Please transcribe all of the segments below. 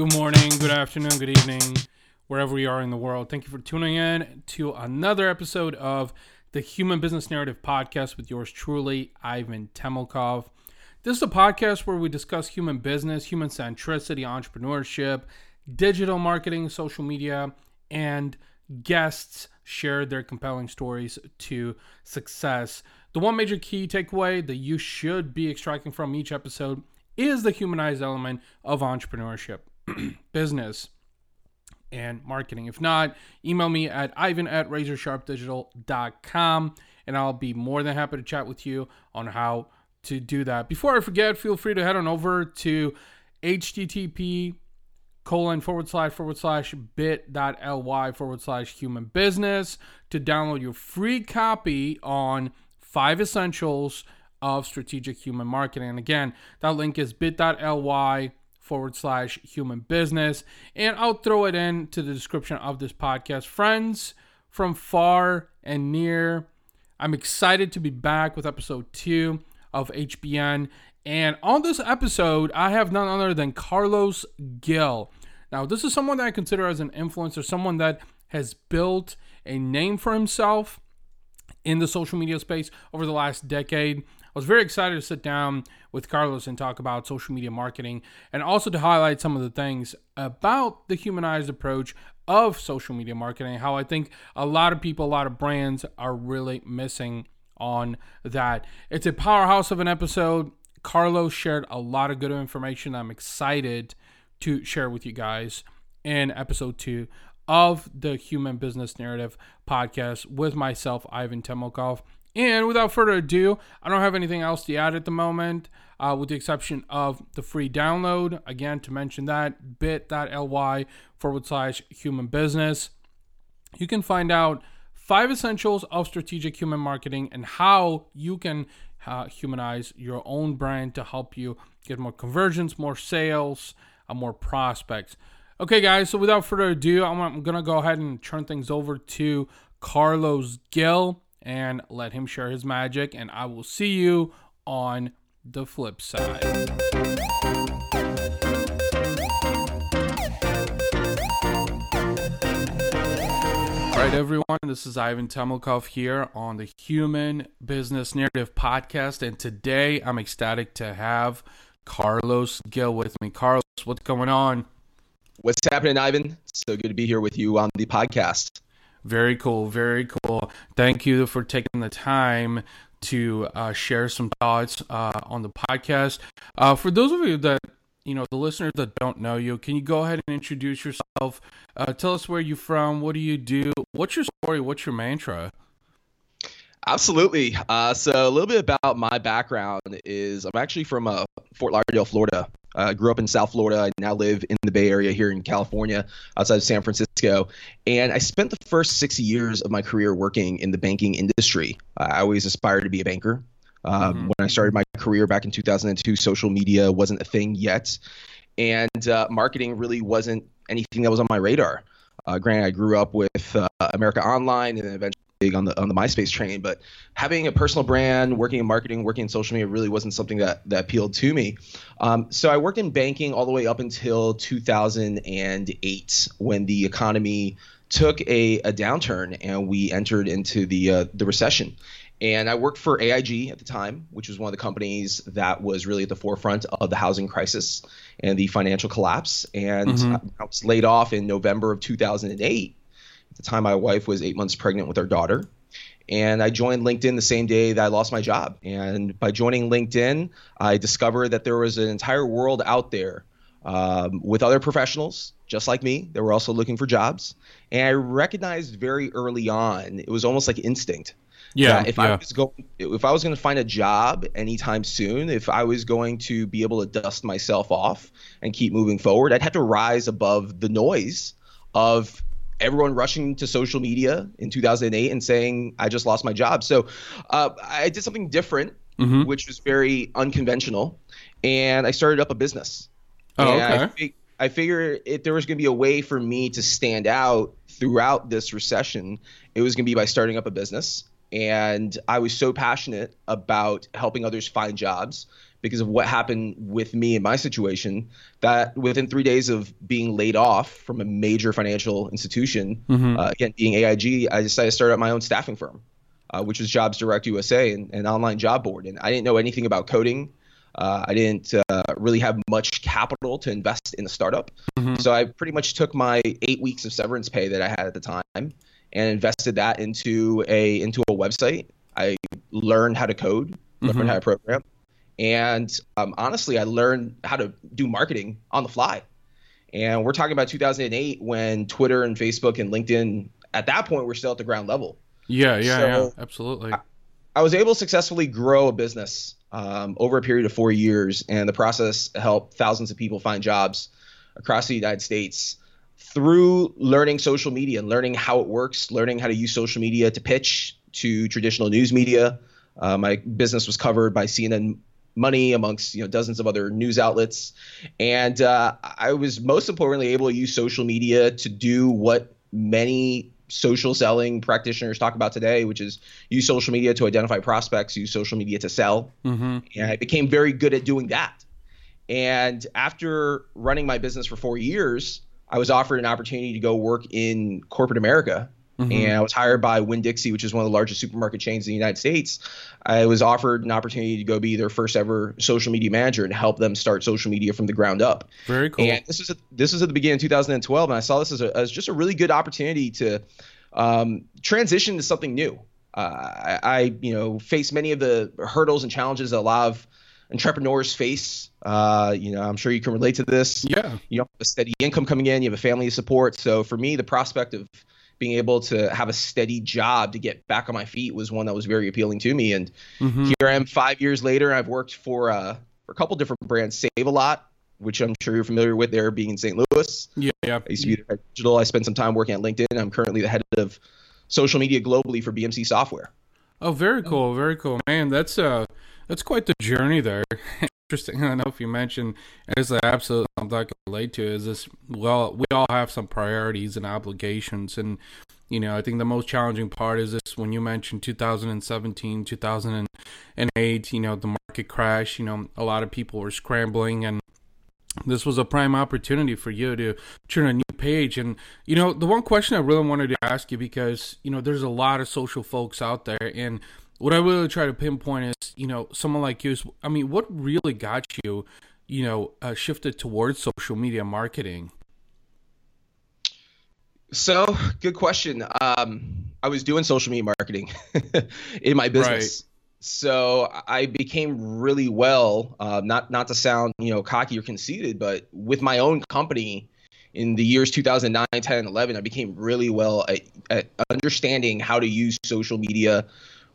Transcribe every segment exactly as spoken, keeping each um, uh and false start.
Good morning, good afternoon, good evening, wherever we are in the world. Thank you for tuning in to another episode of the Human Business Narrative Podcast with yours truly, Ivan Temelkov. This is a podcast where we discuss human business, human centricity, entrepreneurship, digital marketing, social media, and guests share their compelling stories to success. The one major key takeaway that you should be extracting from each episode is the humanized element of entrepreneurship, business, and marketing. If not, email me at ivan at razor sharp digital dot com, and I'll be more than happy to chat with you on how to do that. Before I forget, feel free to head on over to http colon forward slash forward slash bit.ly forward slash human business to download your free copy on five essentials of strategic human marketing. And again, that link is bit.ly forward slash human business. And I'll throw it in to the description of this podcast. Friends from far and near, I'm excited to be back with episode two of H B N. And on this episode, I have none other than Carlos Gil. Now, this is someone that I consider as an influencer, someone that has built a name for himself in the social media space over the last decade. I was very excited to sit down with Carlos and talk about social media marketing and also to highlight some of the things about the humanized approach of social media marketing, how I think a lot of people, a lot of brands are really missing on that. It's a powerhouse of an episode. Carlos shared a lot of good information. I'm excited to share with you guys in episode two of the Human Business Narrative Podcast with myself, Ivan Temelkov. And without further ado, I don't have anything else to add at the moment, uh, with the exception of the free download. Again, to mention that, bit.ly forward slash human business. You can find out five essentials of strategic human marketing and how you can uh, humanize your own brand to help you get more conversions, more sales, uh, more prospects. Okay, guys, so without further ado, I'm, I'm going to go ahead and turn things over to Carlos Gil and let him share his magic, and I will see you on the flip side. All right, everyone, this is Ivan Temelkov here on the Human Business Narrative Podcast, and today I'm ecstatic to have Carlos Gil with me. Carlos, what's going on? What's happening, Ivan? So good to be here with you on the podcast. Very cool. Very cool. Thank you for taking the time to uh, share some thoughts uh, on the podcast. Uh, for those of you that, you know, the listeners that don't know you, can you go ahead and introduce yourself? Uh, tell us where you're from. What do you do? What's your story? What's your mantra? Absolutely. Uh, so a little bit about my background is I'm actually from uh, Fort Lauderdale, Florida. I uh, grew up in South Florida. I now live in the Bay Area here in California outside of San Francisco. And I spent the first six years of my career working in the banking industry. Uh, I always aspired to be a banker. Um, mm-hmm. When I started my career back in two thousand two, social media wasn't a thing yet. And uh, marketing really wasn't anything that was on my radar. Uh, granted, I grew up with uh, America Online and then eventually on the on the MySpace train, but having a personal brand, working in marketing, working in social media really wasn't something that, that appealed to me. Um, so I worked in banking all the way up until two thousand eight when the economy took a, a downturn and we entered into the uh, the recession. And I worked for A I G at the time, which was one of the companies that was really at the forefront of the housing crisis and the financial collapse. And mm-hmm. I was laid off in November of two thousand eight. At the time, my wife was eight months pregnant with our daughter, and I joined LinkedIn the same day that I lost my job. And by joining LinkedIn, I discovered that there was an entire world out there um, with other professionals just like me that were also looking for jobs. And I recognized very early on, it was almost like instinct. Yeah. If yeah. I was going, if I was going to find a job anytime soon, if I was going to be able to dust myself off and keep moving forward, I'd have to rise above the noise of everyone rushing to social media in two thousand eight and saying, I just lost my job. So uh, I did something different, mm-hmm. which was very unconventional. And I started up a business. Oh, and okay. I, fig- I figured if there was going to be a way for me to stand out throughout this recession, it was going to be by starting up a business And I was so passionate about helping others find jobs because of what happened with me in my situation that within three days of being laid off from a major financial institution, mm-hmm. uh, again, being A I G, I decided to start up my own staffing firm, uh, which was Jobs Direct U S A, and an online job board. And I didn't know anything about coding. Uh, I didn't uh, really have much capital to invest in a startup. Mm-hmm. So I pretty much took my eight weeks of severance pay that I had at the time and invested that into a into a website. I learned how to code, learned mm-hmm. how to program, and um, honestly, I learned how to do marketing on the fly. And we're talking about two thousand eight when Twitter and Facebook and LinkedIn at that point were still at the ground level. Yeah, yeah, so yeah, absolutely. I, I was able to successfully grow a business um, over a period of four years, and the process helped thousands of people find jobs across the United States through learning social media and learning how it works, learning how to use social media to pitch to traditional news media. Uh, my business was covered by C N N Money, amongst you know dozens of other news outlets. And uh, I was most importantly able to use social media to do what many social selling practitioners talk about today, which is use social media to identify prospects, use social media to sell. Mm-hmm. And I became very good at doing that. And after running my business for four years, I was offered an opportunity to go work in corporate America, mm-hmm. and I was hired by Winn-Dixie, which is one of the largest supermarket chains in the United States. I was offered an opportunity to go be their first ever social media manager and help them start social media from the ground up. Very cool. And this was at, this was at the beginning of two thousand twelve, and I saw this as, a, as just a really good opportunity to um, transition to something new. Uh, I, I you know faced many of the hurdles and challenges that a lot of entrepreneurs face. Uh, you know, I'm sure you can relate to this. Yeah. You don't have a steady income coming in, you have a family to support. So for me, the prospect of being able to have a steady job to get back on my feet was one that was very appealing to me. And mm-hmm. here I am five years later. I've worked for, uh, for a couple different brands, Save-A-Lot, which I'm sure you're familiar with there being in Saint Louis. Yeah. yeah. I used to be their digital. I spent some time working at LinkedIn. I'm currently the head of social media globally for B M C Software. Oh, very cool. Very cool, man. That's uh, that's quite the journey there. Interesting enough, you mentioned, and it's like absolutely something I can relate to is this, well, we all have some priorities and obligations. And, you know, I think the most challenging part is this, when you mentioned two thousand seventeen, two thousand eight, you know, the market crash, you know, a lot of people were scrambling, and this was a prime opportunity for you to turn a new page. And, you know, the one question I really wanted to ask you, because, you know, there's a lot of social folks out there, and what I really try to pinpoint is, you know, someone like you, is, I mean, what really got you, you know, uh, shifted towards social media marketing? So, good question. Um, I was doing social media marketing in my business. Right. So I became really well, uh, not not to sound, you know, cocky or conceited, but with my own company in the years two thousand nine, ten, and eleven, I became really well at, at understanding how to use social media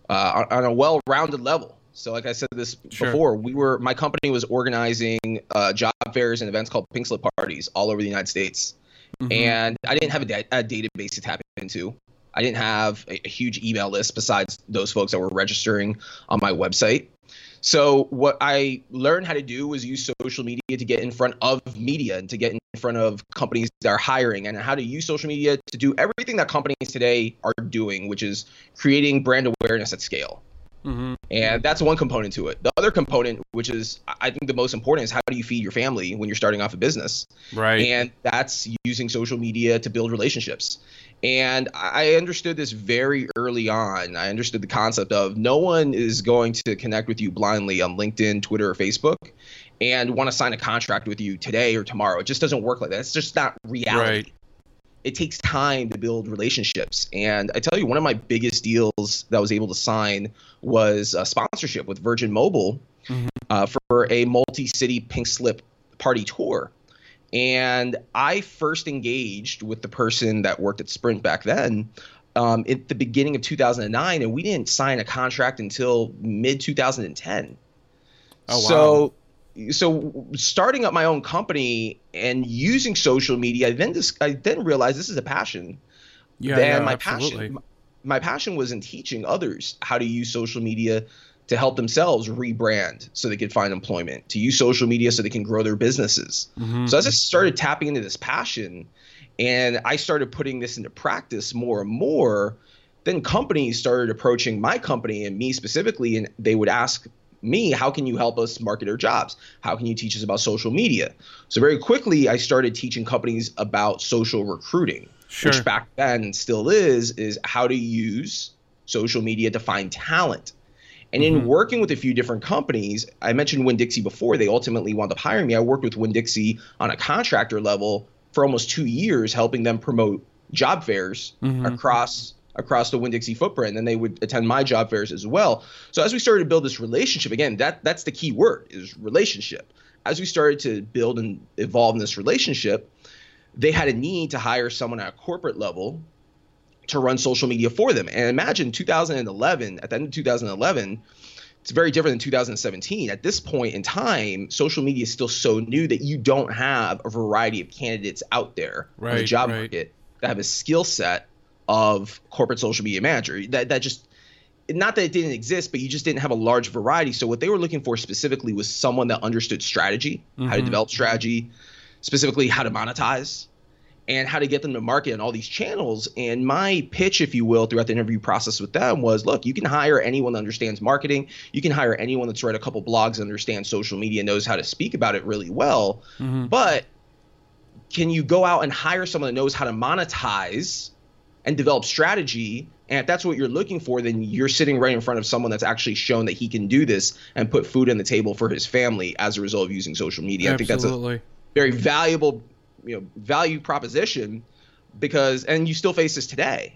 uh, on a well-rounded level. So like I said this sure. before, we were my company was organizing uh, job fairs and events called Pink Slip Parties all over the United States. Mm-hmm. And I didn't have a, da- a database to tap into. I didn't have a huge email list besides those folks that were registering on my website. So what I learned how to do was use social media to get in front of media and to get in front of companies that are hiring, and how to use social media to do everything that companies today are doing, which is creating brand awareness at scale. Mm-hmm. And that's one component to it. The other component, which is I think the most important, is how do you feed your family when you're starting off a business? Right. And that's using social media to build relationships. And I understood this very early on. I understood the concept of no one is going to connect with you blindly on LinkedIn, Twitter, or Facebook and want to sign a contract with you today or tomorrow. It just doesn't work like that. It's just not reality. Right. It takes time to build relationships. And I tell you, one of my biggest deals that I was able to sign was a sponsorship with Virgin Mobile mm-hmm. uh, for a multi-city Pink Slip Party tour. And I first engaged with the person that worked at Sprint back then um, at the beginning of two thousand nine, and we didn't sign a contract until mid twenty ten. Oh, wow. So, So starting up my own company and using social media, I then dis- I then realized this is a passion. Yeah, then yeah my absolutely. Passion, my passion was in teaching others how to use social media to help themselves rebrand so they could find employment, to use social media so they can grow their businesses. Mm-hmm. So as I started tapping into this passion and I started putting this into practice more and more, then companies started approaching my company and me specifically, and they would ask me, how can you help us market our jobs? How can you teach us about social media? So very quickly, I started teaching companies about social recruiting, sure. which back then still is, is how to use social media to find talent. And mm-hmm. in working with a few different companies, I mentioned Winn-Dixie before. They ultimately wound up hiring me. I worked with Winn-Dixie on a contractor level for almost two years, helping them promote job fairs mm-hmm. across across the Winn-Dixie footprint, and then they would attend my job fairs as well. So as we started to build this relationship, again, that that's the key word is relationship. As we started to build and evolve in this relationship, they had a need to hire someone at a corporate level to run social media for them. And imagine two thousand eleven, at the end of two thousand eleven, it's very different than two thousand seventeen. At this point in time, social media is still so new that you don't have a variety of candidates out there right, on the job right. market that have a skill set of corporate social media manager. That that just not that it didn't exist, but you just didn't have a large variety. So what they were looking for specifically was someone that understood strategy, mm-hmm. how to develop strategy, specifically how to monetize, and how to get them to market in all these channels. And my pitch, if you will, throughout the interview process with them was, look, you can hire anyone that understands marketing. You can hire anyone that's read a couple blogs and understands social media, knows how to speak about it really well. Mm-hmm. But can you go out and hire someone that knows how to monetize and develop strategy? And if that's what you're looking for, then you're sitting right in front of someone that's actually shown that he can do this and put food on the table for his family as a result of using social media. Absolutely. I think that's a very valuable you know, value proposition, because, and you still face this today.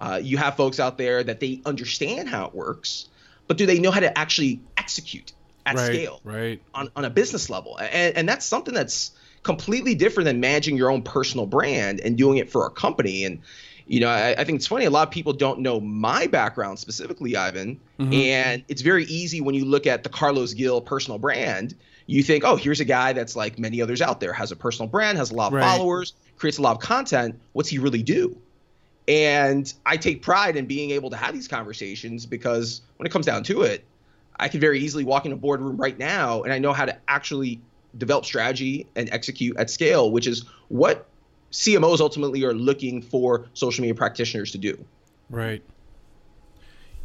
Uh, you have folks out there that they understand how it works, but do they know how to actually execute at right, scale right. on, on a business level? And, and that's something that's completely different than managing your own personal brand and doing it for a company. And, you know, I, I think it's funny. A lot of people don't know my background specifically, Ivan. Mm-hmm. And it's very easy when you look at the Carlos Gil personal brand, you think, oh, here's a guy that's like many others out there, has a personal brand, has a lot of right. followers, creates a lot of content. What's he really do? And I take pride in being able to have these conversations, because when it comes down to it, I could very easily walk in a boardroom right now and I know how to actually develop strategy and execute at scale, which is what C M Os ultimately are looking for social media practitioners to do. Right.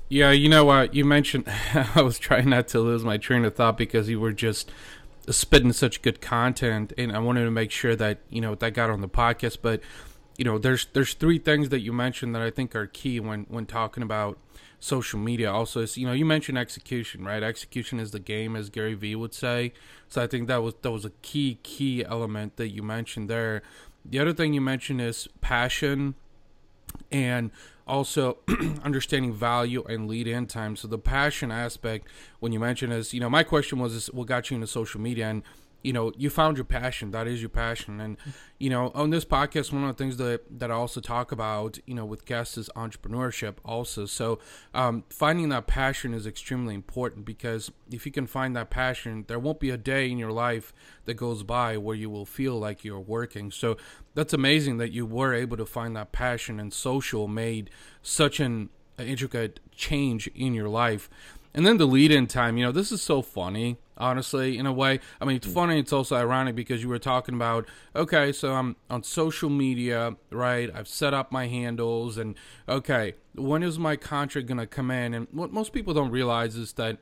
Yeah, you know, uh, you mentioned, I was trying not to lose my train of thought because you were just spitting such good content, and I wanted to make sure that, you know, that got on the podcast. But, you know, there's there's three things that you mentioned that I think are key when, when talking about social media. Also, is, you know, you mentioned execution, right? Execution is the game, as Gary Vee would say. So I think that was that was a key, key element that you mentioned there. The other thing you mentioned is passion, and also understanding value and lead in time. So the passion aspect, when you mention is, you know, my question was, is what got you into social media? And, you know, you found your passion. That is your passion. And, you know, on this podcast, one of the things that, that I also talk about, you know, with guests is entrepreneurship also. So um, finding that passion is extremely important, because if you can find that passion, there won't be a day in your life that goes by where you will feel like you're working. So that's amazing that you were able to find that passion, and social made such an intricate change in your life. And then the lead-in time, you know, this is so funny, honestly, in a way. I mean, it's funny, it's also ironic, because you were talking about, okay, so I'm on social media, right? I've set up my handles, and okay, when is my contract going to come in? And what most people don't realize is that,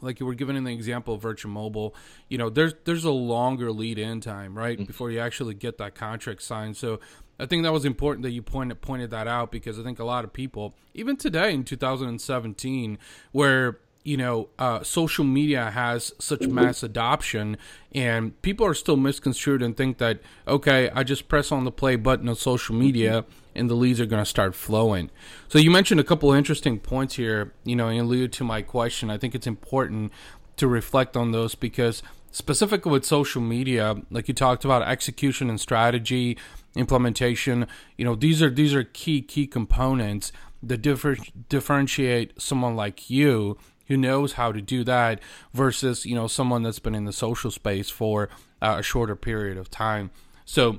like you were giving in the example of Virgin Mobile, you know, there's there's a longer lead-in time, right, before you actually get that contract signed. So I think that was important that you pointed pointed that out, because I think a lot of people, even today in two thousand seventeen, where, you know, uh, social media has such mass adoption, and people are still misconstrued and think that, okay, I just press on the play button on social media and the leads are going to start flowing. So you mentioned a couple of interesting points here, you know, and alluded to my question. I think it's important to reflect on those, because specifically with social media, like you talked about execution and strategy, implementation, you know, these are these are key, key components that differ, differentiate someone like you who knows how to do that versus, you know, someone that's been in the social space for uh, a shorter period of time. So,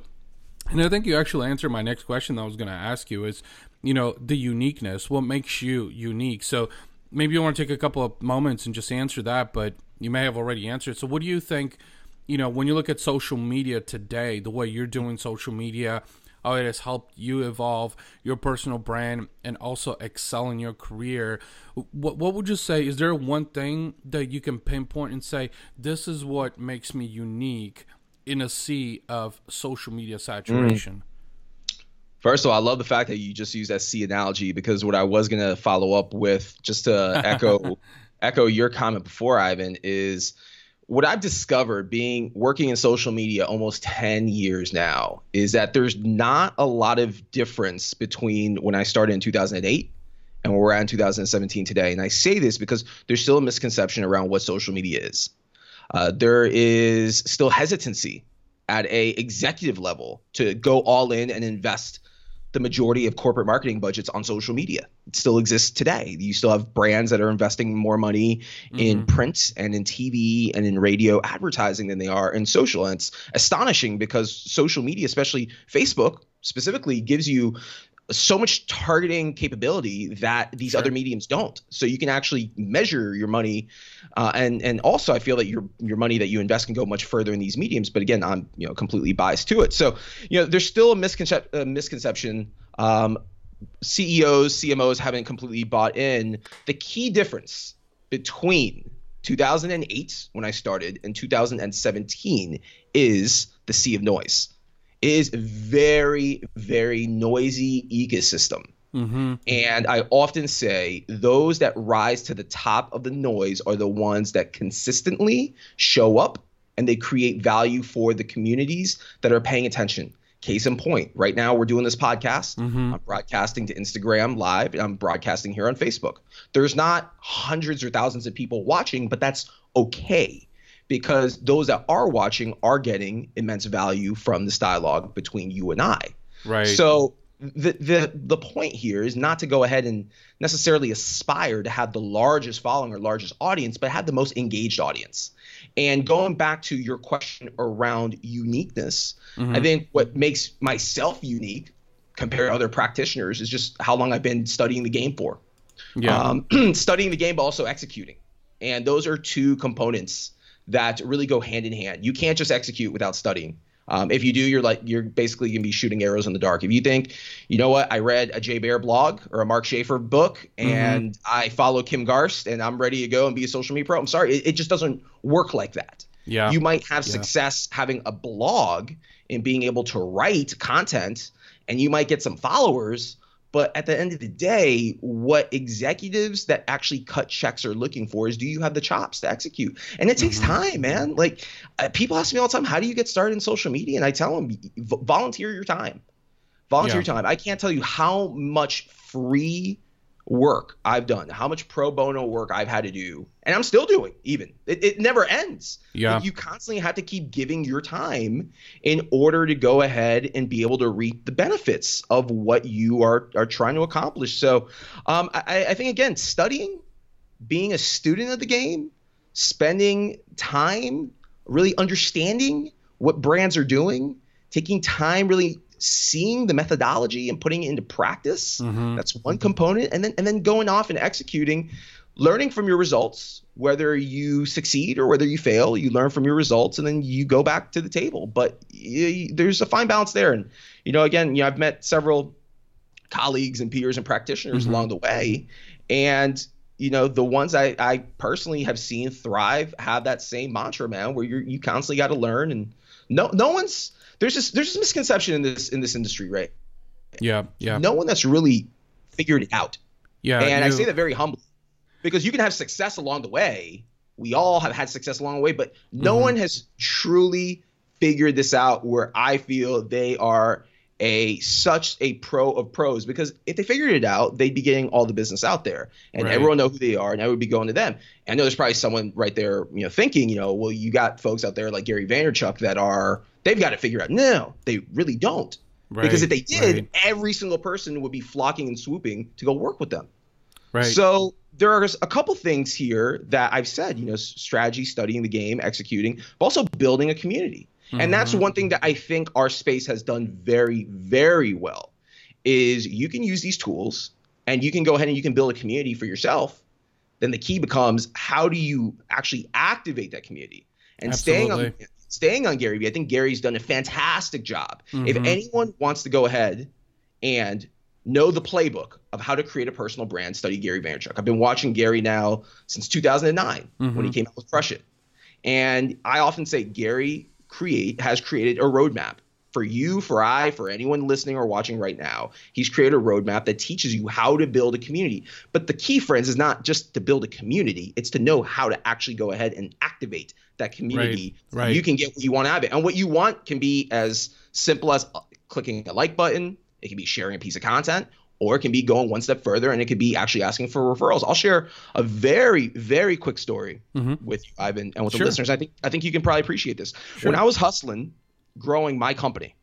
and I think you actually answered my next question that I was going to ask you is, you know, the uniqueness, what makes you unique? So maybe you want to take a couple of moments and just answer that, but you may have already answered. So what do you think, you know, when you look at social media today, the way you're doing social media, how it has helped you evolve your personal brand and also excel in your career. What, what would you say? Is there one thing that you can pinpoint and say, this is what makes me unique in a sea of social media saturation? Mm. First of all, I love the fact that you just used that sea analogy, because what I was going to follow up with, just to echo echo your comment before, Ivan, is what I've discovered being working in social media almost ten years now is that there's not a lot of difference between when I started in two thousand eight and where we're at in two thousand seventeen today. And I say this because there's still a misconception around what social media is. Uh, there is still hesitancy at a executive level to go all in and invest the majority of corporate marketing budgets on social media. It still exists today. You still have brands that are investing more money mm-hmm. in print and in T V and in radio advertising than they are in social. And it's astonishing because social media, especially Facebook specifically, gives you so much targeting capability that these sure. other mediums don't. So you can actually measure your money. Uh, and and also I feel that your your money that you invest can go much further in these mediums. But again, I'm you know completely biased to it. So you know there's still a, misconce- a misconception. Um, C E Os, C M Os haven't completely bought in. The key difference between two thousand eight when I started and two thousand seventeen is the sea of noise. It is a very, very noisy ecosystem. Mm-hmm. And I often say those that rise to the top of the noise are the ones that consistently show up, and they create value for the communities that are paying attention. Case in point, right now we're doing this podcast. Mm-hmm. I'm broadcasting to Instagram Live. And I'm broadcasting here on Facebook. There's not hundreds or thousands of people watching, but that's okay, because those that are watching are getting immense value from this dialogue between you and I. Right. So the the the point here is not to go ahead and necessarily aspire to have the largest following or largest audience, but have the most engaged audience. And going back to your question around uniqueness, mm-hmm. I think what makes myself unique compared to other practitioners is just how long I've been studying the game for. Yeah. Um, studying the game, but also executing. And those are two components that really go hand in hand. You can't just execute without studying. Um, if you do, you're like you're basically gonna be shooting arrows in the dark. If you think, you know what, I read a Jay Baer blog or a Mark Schaefer book, and mm-hmm. I follow Kim Garst, and I'm ready to go and be a social media pro. I'm sorry, it, it just doesn't work like that. Yeah. You might have yeah. success having a blog and being able to write content, and you might get some followers. But at the end of the day, what executives that actually cut checks are looking for is, do you have the chops to execute? And it mm-hmm. takes time, man. Like uh, people ask me all the time, how do you get started in social media? And I tell them, v- volunteer your time. Volunteer yeah. your time. I can't tell you how much free work I've done, how much pro bono work I've had to do, and I'm still doing even. It, it never ends. Yeah. Like, you constantly have to keep giving your time in order to go ahead and be able to reap the benefits of what you are are trying to accomplish. So um, I, I think, again, studying, being a student of the game, spending time really understanding what brands are doing, taking time really seeing the methodology and putting it into practice. Mm-hmm. That's one component. And then and then going off and executing, learning from your results, whether you succeed or whether you fail, you learn from your results and then you go back to the table. But y- there's a fine balance there. And, you know, again, you know, I've met several colleagues and peers and practitioners mm-hmm. along the way. And, you know, the ones I, I personally have seen thrive have that same mantra, man, where you're, you constantly got to learn. And no, no one's There's this there's this misconception in this in this industry, right? Yeah, yeah. No one that's really figured it out. Yeah, and you, I say that very humbly, because you can have success along the way. We all have had success along the way, but no mm-hmm. one has truly figured this out. Where I feel they are a such a pro of pros, because if they figured it out, they'd be getting all the business out there, and right. everyone know who they are, and everyone would be going to them. And I know there's probably someone right there, you know, thinking, you know, well, you got folks out there like Gary Vaynerchuk that are. They've got to figure out. No, they really don't. Right, because if they did, right. every single person would be flocking and swooping to go work with them. Right. So there are a couple things here that I've said, you know, strategy, studying the game, executing, but also building a community. Mm-hmm. And that's one thing that I think our space has done very, very well is you can use these tools and you can go ahead and you can build a community for yourself. Then the key becomes, how do you actually activate that community? And Absolutely. staying on staying on Gary Vee, I think Gary's done a fantastic job. Mm-hmm. If anyone wants to go ahead and know the playbook of how to create a personal brand, study Gary Vaynerchuk. I've been watching Gary now since two thousand nine mm-hmm. when he came out with Crush It. And I often say Gary create has created a roadmap for you, for I, for anyone listening or watching right now. He's created a roadmap that teaches you how to build a community. But the key, friends, is not just to build a community. It's to know how to actually go ahead and activate that community. Right, so right. You can get what you want out of it. And what you want can be as simple as clicking a like button. It can be sharing a piece of content, or it can be going one step further, and it could be actually asking for referrals. I'll share a very, very quick story mm-hmm. with you, Ivan, and with sure. the listeners. I think I think you can probably appreciate this. Sure. When I was hustling, growing my company,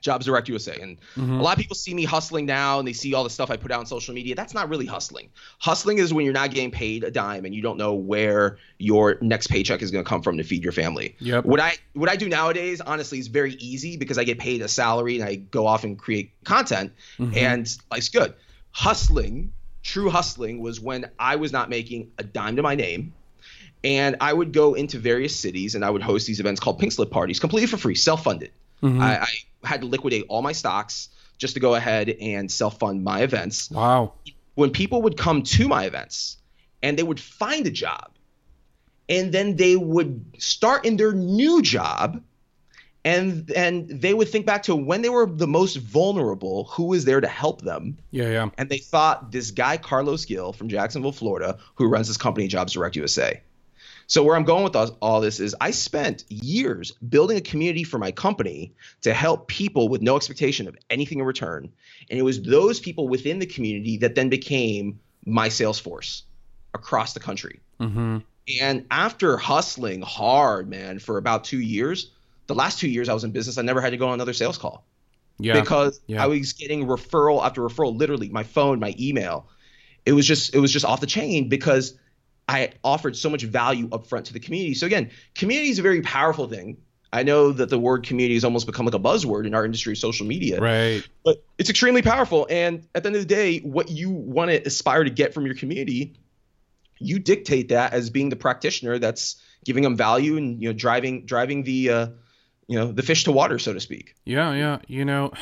Jobs Direct U S A, and mm-hmm. a lot of people see me hustling now, and they see all the stuff I put out on social media. That's not really hustling. Hustling is when you're not getting paid a dime, and you don't know where your next paycheck is going to come from to feed your family. Yep. What I what I do nowadays, honestly, is very easy because I get paid a salary, and I go off and create content, mm-hmm. and life's good. Hustling, true hustling, was when I was not making a dime to my name. And I would go into various cities, and I would host these events called Pink Slip Parties, completely for free, self-funded. Mm-hmm. I, I had to liquidate all my stocks just to go ahead and self-fund my events. Wow. When people would come to my events, and they would find a job, and then they would start in their new job, and and they would think back to when they were the most vulnerable, who was there to help them. Yeah, yeah. And they thought, this guy, Carlos Gil from Jacksonville, Florida, who runs this company, Jobs Direct U S A. So where I'm going with all this is I spent years building a community for my company to help people with no expectation of anything in return. And it was those people within the community that then became my sales force across the country. Mm-hmm. And after hustling hard, man, for about two years, the last two years I was in business, I never had to go on another sales call. Yeah. Because yeah. I was getting referral after referral, literally my phone, my email. It was just it was just off the chain because I offered so much value up front to the community. So again, community is a very powerful thing. I know that the word community has almost become like a buzzword in our industry of social media. Right. But it's extremely powerful. And at the end of the day, what you want to aspire to get from your community, you dictate that as being the practitioner that's giving them value and, you know, driving driving the uh, you know, the fish to water, so to speak. Yeah, yeah. You know,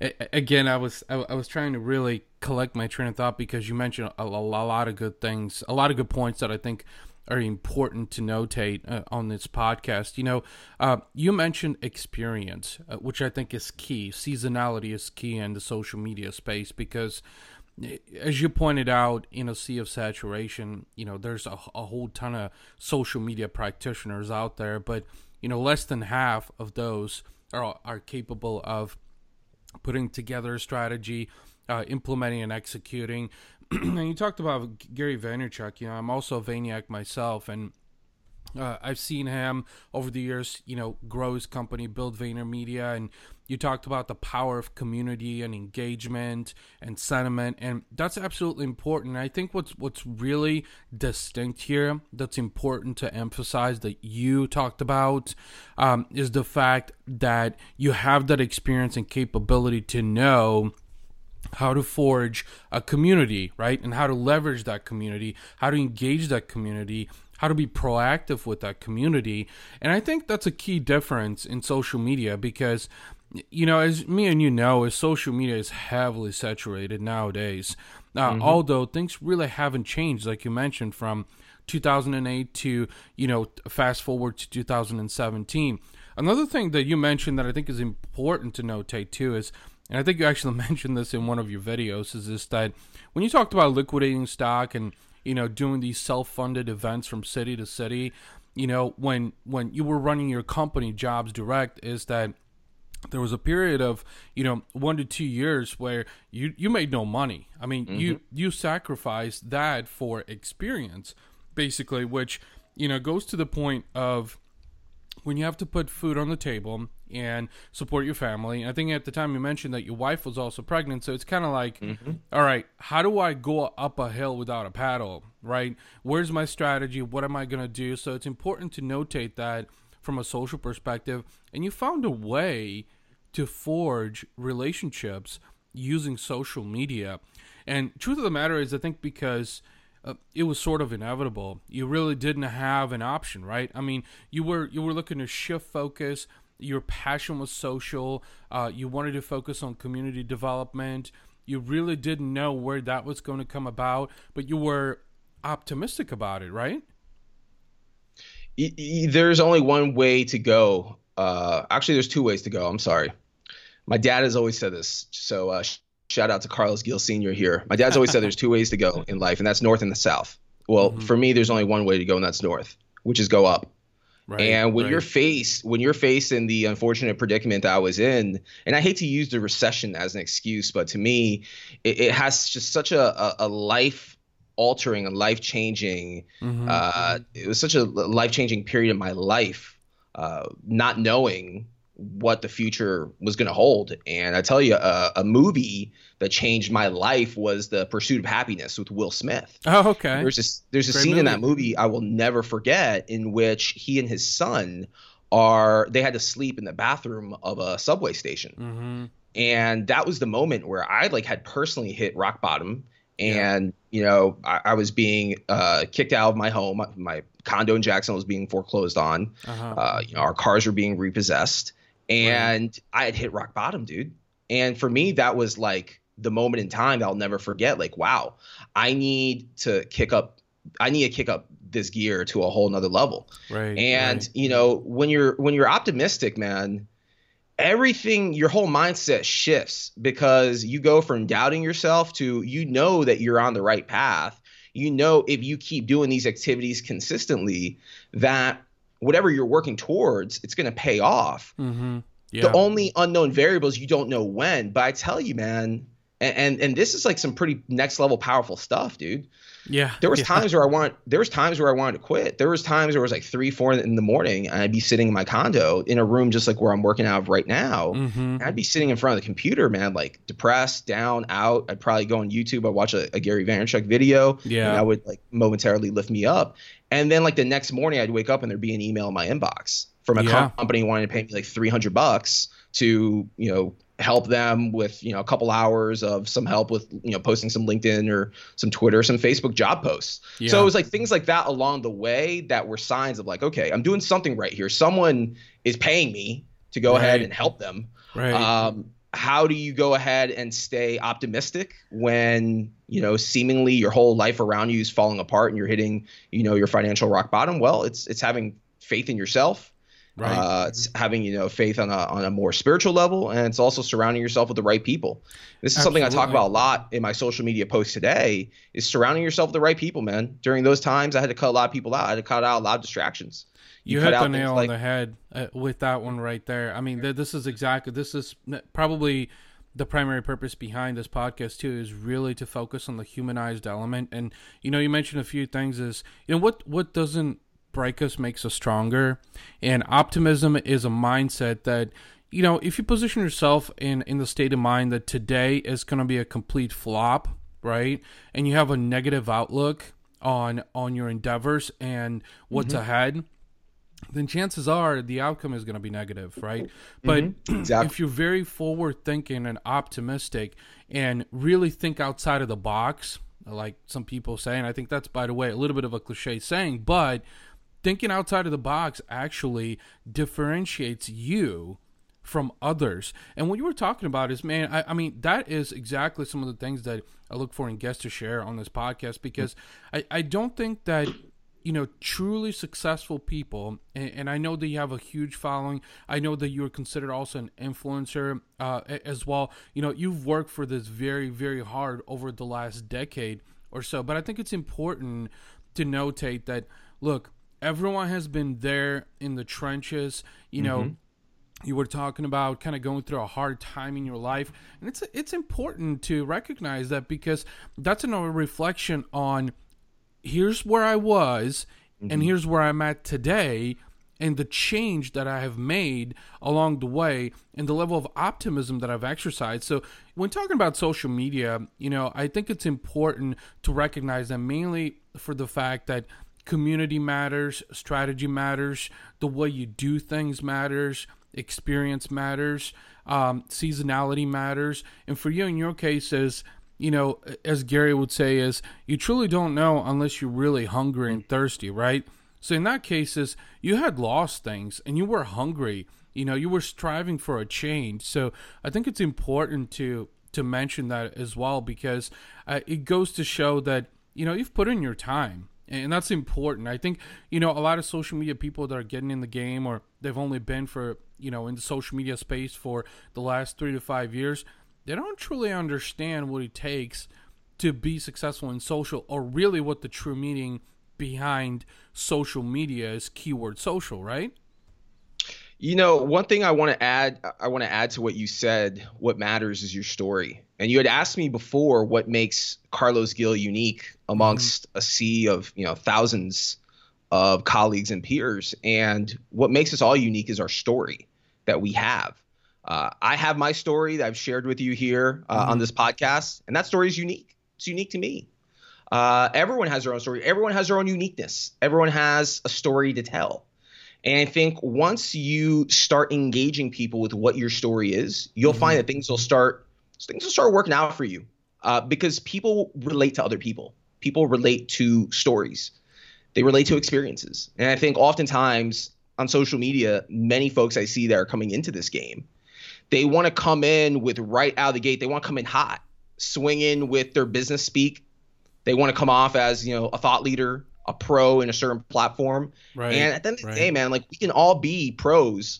again, I was I was trying to really collect my train of thought because you mentioned a, a lot of good things, a lot of good points that I think are important to notate uh, on this podcast. You know, uh, you mentioned experience, uh, which I think is key. Seasonality is key in the social media space because, as you pointed out, in a sea of saturation, you know, there's a, a whole ton of social media practitioners out there, but you know, less than half of those are are capable of putting together a strategy, uh, implementing and executing. And you talked about Gary Vaynerchuk. You know, I'm also a Vayniac myself, and uh, I've seen him over the years, you know, grow his company, build VaynerMedia. And you talked about the power of community and engagement and sentiment, and that's absolutely important. I think what's what's really distinct here, that's important to emphasize that you talked about, um, is the fact that you have that experience and capability to know how to forge a community, right? And how to leverage that community, how to engage that community, how to be proactive with that community. And I think that's a key difference in social media because, you know, as me and you know, as social media is heavily saturated nowadays, uh, mm-hmm. although things really haven't changed, like you mentioned, from two thousand eight to, you know, fast forward to two thousand seventeen. Another thing that you mentioned that I think is important to notate too is, and I think you actually mentioned this in one of your videos, is this, that when you talked about liquidating stock and, you know, doing these self-funded events from city to city, you know, when when you were running your company, Jobs Direct, is that there was a period of, you know, one to two years where you, you made no money. I mean, mm-hmm. you, you sacrificed that for experience, basically, which, you know, goes to the point of when you have to put food on the table and support your family. And I think at the time you mentioned that your wife was also pregnant. So it's kind of like, mm-hmm. all right, how do I go up a hill without a paddle, right? Where's my strategy? What am I going to do? So it's important to notate that from a social perspective. And you found a way to forge relationships using social media. And truth of the matter is, I think because uh, it was sort of inevitable. You really didn't have an option, right? I mean, you were you were looking to shift focus. Your passion was social. Uh, you wanted to focus on community development. You really didn't know where that was going to come about, but you were optimistic about it, right? There's only one way to go. Uh, actually, there's two ways to go. I'm sorry. My dad has always said this. So uh, sh- shout out to Carlos Gil Senior here. My dad's always said there's two ways to go in life, and that's north and the south. Well, mm-hmm. for me, there's only one way to go, and that's north, which is go up. Right, and when right. you're faced, when you're faced in the unfortunate predicament that I was in, and I hate to use the recession as an excuse, but to me, it, it has just such a, a, a life altering, a life changing. Mm-hmm. Uh, it was such a life changing period in my life, uh, not knowing what the future was going to hold. And I tell you, uh, a movie that changed my life was The Pursuit of Happiness with Will Smith. Oh, okay. There's this, there's a Great scene movie. in that movie I will never forget, in which he and his son are – they had to sleep in the bathroom of a subway station. Mm-hmm. And that was the moment where I like had personally hit rock bottom. And, yeah. you know, I, I was being uh, kicked out of my home. My, my condo in Jackson was being foreclosed on. Uh-huh. Uh, you know, our cars were being repossessed. And right. I had hit rock bottom, dude. And for me, that was like the moment in time that I'll never forget. Like, wow, I need to kick up. I need to kick up this gear to a whole nother level. Right. And, right. you know, when you're when you're optimistic, man, everything, your whole mindset shifts, because you go from doubting yourself to, you know, that you're on the right path. You know, if you keep doing these activities consistently, that whatever you're working towards, it's going to pay off. Mm-hmm. Yeah. The only unknown variable is you don't know when. But I tell you, man, and and, and this is like some pretty next level powerful stuff, dude. Yeah. There was yeah. times where I want. There was times where I wanted to quit. There was times where it was like three, four in the morning, and I'd be sitting in my condo in a room just like where I'm working out of right now. Mm-hmm. And I'd be sitting in front of the computer, man, like depressed, down, out. I'd probably go on YouTube. I'd watch a, a Gary Vaynerchuk video. Yeah. And that would like momentarily lift me up. And then like the next morning, I'd wake up and there'd be an email in my inbox from a yeah. company wanting to pay me like three hundred bucks to, you know, help them with, you know, a couple hours of some help with, you know, posting some LinkedIn or some Twitter, some Facebook job posts. Yeah. So it was like things like that along the way that were signs of like, okay, I'm doing something right here. Someone is paying me to go right. ahead and help them. Right. Um, how do you go ahead and stay optimistic when, you know, seemingly your whole life around you is falling apart and you're hitting, you know, your financial rock bottom? Well, it's it's having faith in yourself. Right. Uh, it's having, you know, faith on a on a more spiritual level, and it's also surrounding yourself with the right people. This is Absolutely. something I talk about a lot in my social media posts today, is surrounding yourself with the right people, man. During those times, I had to cut a lot of people out. I had to cut out a lot of distractions. You, you hit the nail on like, the head uh, with that one right there. I mean, th- this is exactly, this is probably the primary purpose behind this podcast too, is really to focus on the humanized element. And, you know, you mentioned a few things is, you know, what, what doesn't break us makes us stronger. And optimism is a mindset that, you know, if you position yourself in, in the state of mind that today is going to be a complete flop, right? And you have a negative outlook on, on your endeavors and what's mm-hmm. ahead, then chances are the outcome is going to be negative, right? But mm-hmm. exactly. if you're very forward thinking and optimistic and really think outside of the box, like some people say, and I think that's, by the way, a little bit of a cliche saying, but thinking outside of the box actually differentiates you from others. And what you were talking about is, man, I, I mean, that is exactly some of the things that I look for in guests to share on this podcast, because I, I don't think that, you know, truly successful people, and, and I know that you have a huge following. I know that you are considered also an influencer uh, as well. You know, you've worked for this very, very hard over the last decade or so. But I think it's important to notate that, look, everyone has been there in the trenches. You know, mm-hmm. you were talking about kind of going through a hard time in your life. And it's it's important to recognize that, because that's another reflection on, here's where I was, mm-hmm. and here's where I'm at today, and the change that I have made along the way, and the level of optimism that I've exercised. So when talking about social media, you know, I think it's important to recognize that, mainly for the fact that community matters, strategy matters, the way you do things matters, experience matters, um, seasonality matters. And for you, in your cases, you know, as Gary would say, is you truly don't know unless you're really hungry and thirsty, right? So in that case is you had lost things and you were hungry, you know, you were striving for a change. So I think it's important to to mention that as well, because uh, it goes to show that, you know, you've put in your time. And that's important. I think, you know, a lot of social media people that are getting in the game, or they've only been for, you know, in the social media space for the last three to five years, they don't truly understand what it takes to be successful in social, or really what the true meaning behind social media is, keyword social, right? You know, one thing I want to add, I want to add to what you said, what matters is your story. And you had asked me before what makes Carlos Gil unique amongst mm-hmm. a sea of, you know, thousands of colleagues and peers. And what makes us all unique is our story that we have. Uh, I have my story that I've shared with you here uh, mm-hmm. on this podcast, and that story is unique. It's unique to me. Uh, everyone has their own story. Everyone has their own uniqueness. Everyone has a story to tell. And I think once you start engaging people with what your story is, you'll mm-hmm. find that things will start things will start working out for you uh, because people relate to other people. People relate to stories. They relate to experiences. And I think oftentimes on social media, many folks I see that are coming into this game, they want to come in with right out of the gate. They want to come in hot, swing in with their business speak. They want to come off as, you know, a thought leader, a pro in a certain platform. Right, and at the end of the right. day, man, like, we can all be pros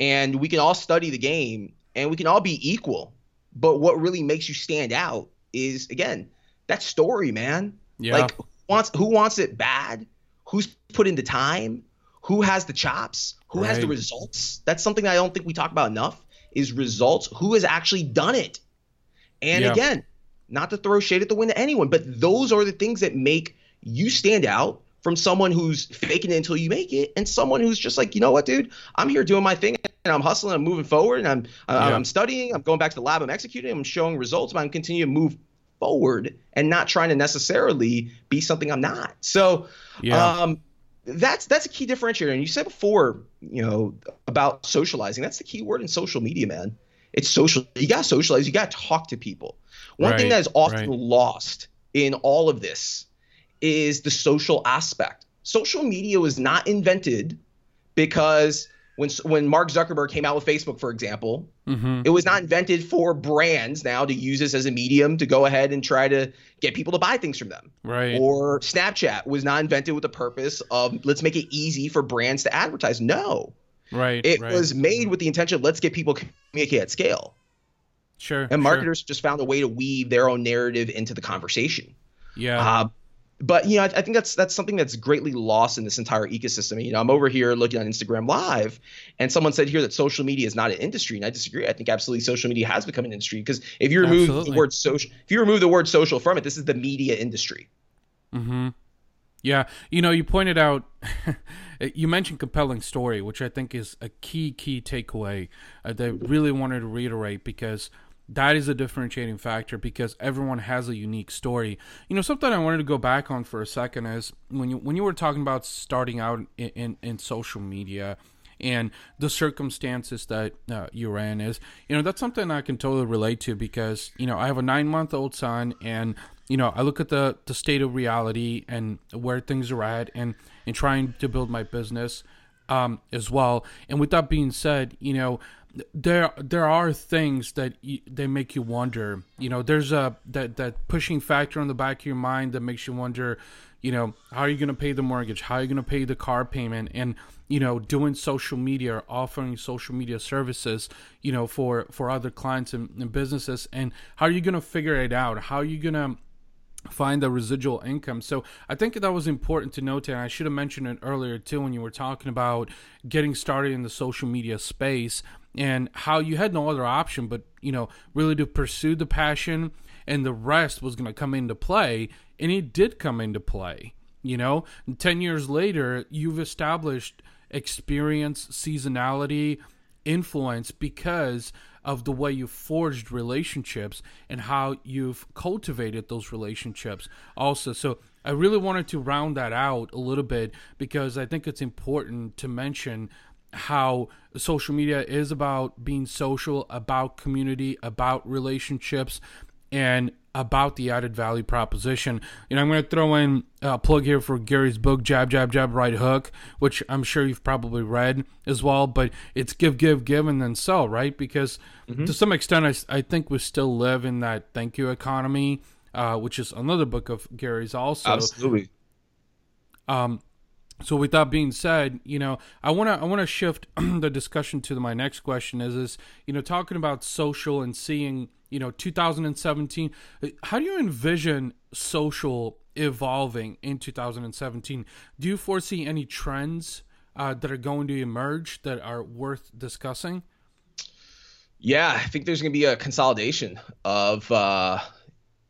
and we can all study the game and we can all be equal. But what really makes you stand out is, again, that story, man. Yeah. Like, who wants, who wants it bad? Who's put in the time? Who has the chops? Who right. has the results? That's something I don't think we talk about enough, is results. Who has actually done it? And yeah. again, not to throw shade at the wind to anyone, but those are the things that make you stand out from someone who's faking it until you make it, and someone who's just like, you know what, dude, I'm here doing my thing, and I'm hustling, I'm moving forward, and I'm uh, yeah. I'm studying, I'm going back to the lab, I'm executing, I'm showing results, but I'm continuing to move forward and not trying to necessarily be something I'm not. So yeah. um, that's that's a key differentiator. And you said before, you know, about socializing. That's the key word in social media, man. It's social. You got to socialize. You got to talk to people. One right, thing that is often right. lost in all of this is the social aspect. Social media was not invented because when when Mark Zuckerberg came out with Facebook, for example, mm-hmm. it was not invented for brands now to use this as a medium to go ahead and try to get people to buy things from them. Right. Or Snapchat was not invented with the purpose of, let's make it easy for brands to advertise. No. Right. It right. was made with the intention of, let's get people to communicate at scale. Sure. And marketers sure. just found a way to weave their own narrative into the conversation. Yeah. Uh, But, you know, I, I think that's that's something that's greatly lost in this entire ecosystem. You know, I'm over here looking on Instagram Live, and someone said here that social media is not an industry. And I disagree. I think absolutely social media has become an industry, because if you remove absolutely. the word social, if you remove the word social from it, this is the media industry. Mm-hmm. Yeah. You know, you pointed out, you mentioned compelling story, which I think is a key, key takeaway uh, that I really wanted to reiterate, because that is a differentiating factor, because everyone has a unique story. You know, something I wanted to go back on for a second is when you when you were talking about starting out in, in, in social media and the circumstances that uh, you're in, is, you know, that's something I can totally relate to, because, you know, I have a nine-month-old son, and, you know, I look at the, the state of reality and where things are at, and, and trying to build my business um, as well. And with that being said, you know, There, there are things that you, they make you wonder. You know, there's a that that pushing factor in the back of your mind that makes you wonder. You know, how are you going to pay the mortgage? How are you going to pay the car payment? And, you know, doing social media, or offering social media services, you know, for for other clients and, and businesses. And how are you going to figure it out? How are you going to find the residual income? So I think that was important to note, and I should have mentioned it earlier too, when you were talking about getting started in the social media space, and how you had no other option but, you know, really to pursue the passion, and the rest was going to come into play. And it did come into play. You know, and ten years later, you've established experience, seasonality, influence, because of the way you forged relationships and how you've cultivated those relationships also. So I really wanted to round that out a little bit, because I think it's important to mention how social media is about being social, about community, about relationships, and about the added value proposition. You know, I'm going to throw in a plug here for Gary's book, Jab, Jab, Jab, Right Hook, which I'm sure you've probably read as well, but it's give, give, give, and then sell, right? Because mm-hmm. to some extent, I, I think we still live in that thank you economy, uh, which is another book of Gary's also. Absolutely. Um, so with that being said, you know, I want to I want to shift the discussion to my next question is, is, you know, talking about social and seeing, you know, two thousand seventeen, how do you envision social evolving in two thousand seventeen? Do you foresee any trends uh, that are going to emerge that are worth discussing? Yeah, I think there's going to be a consolidation of uh,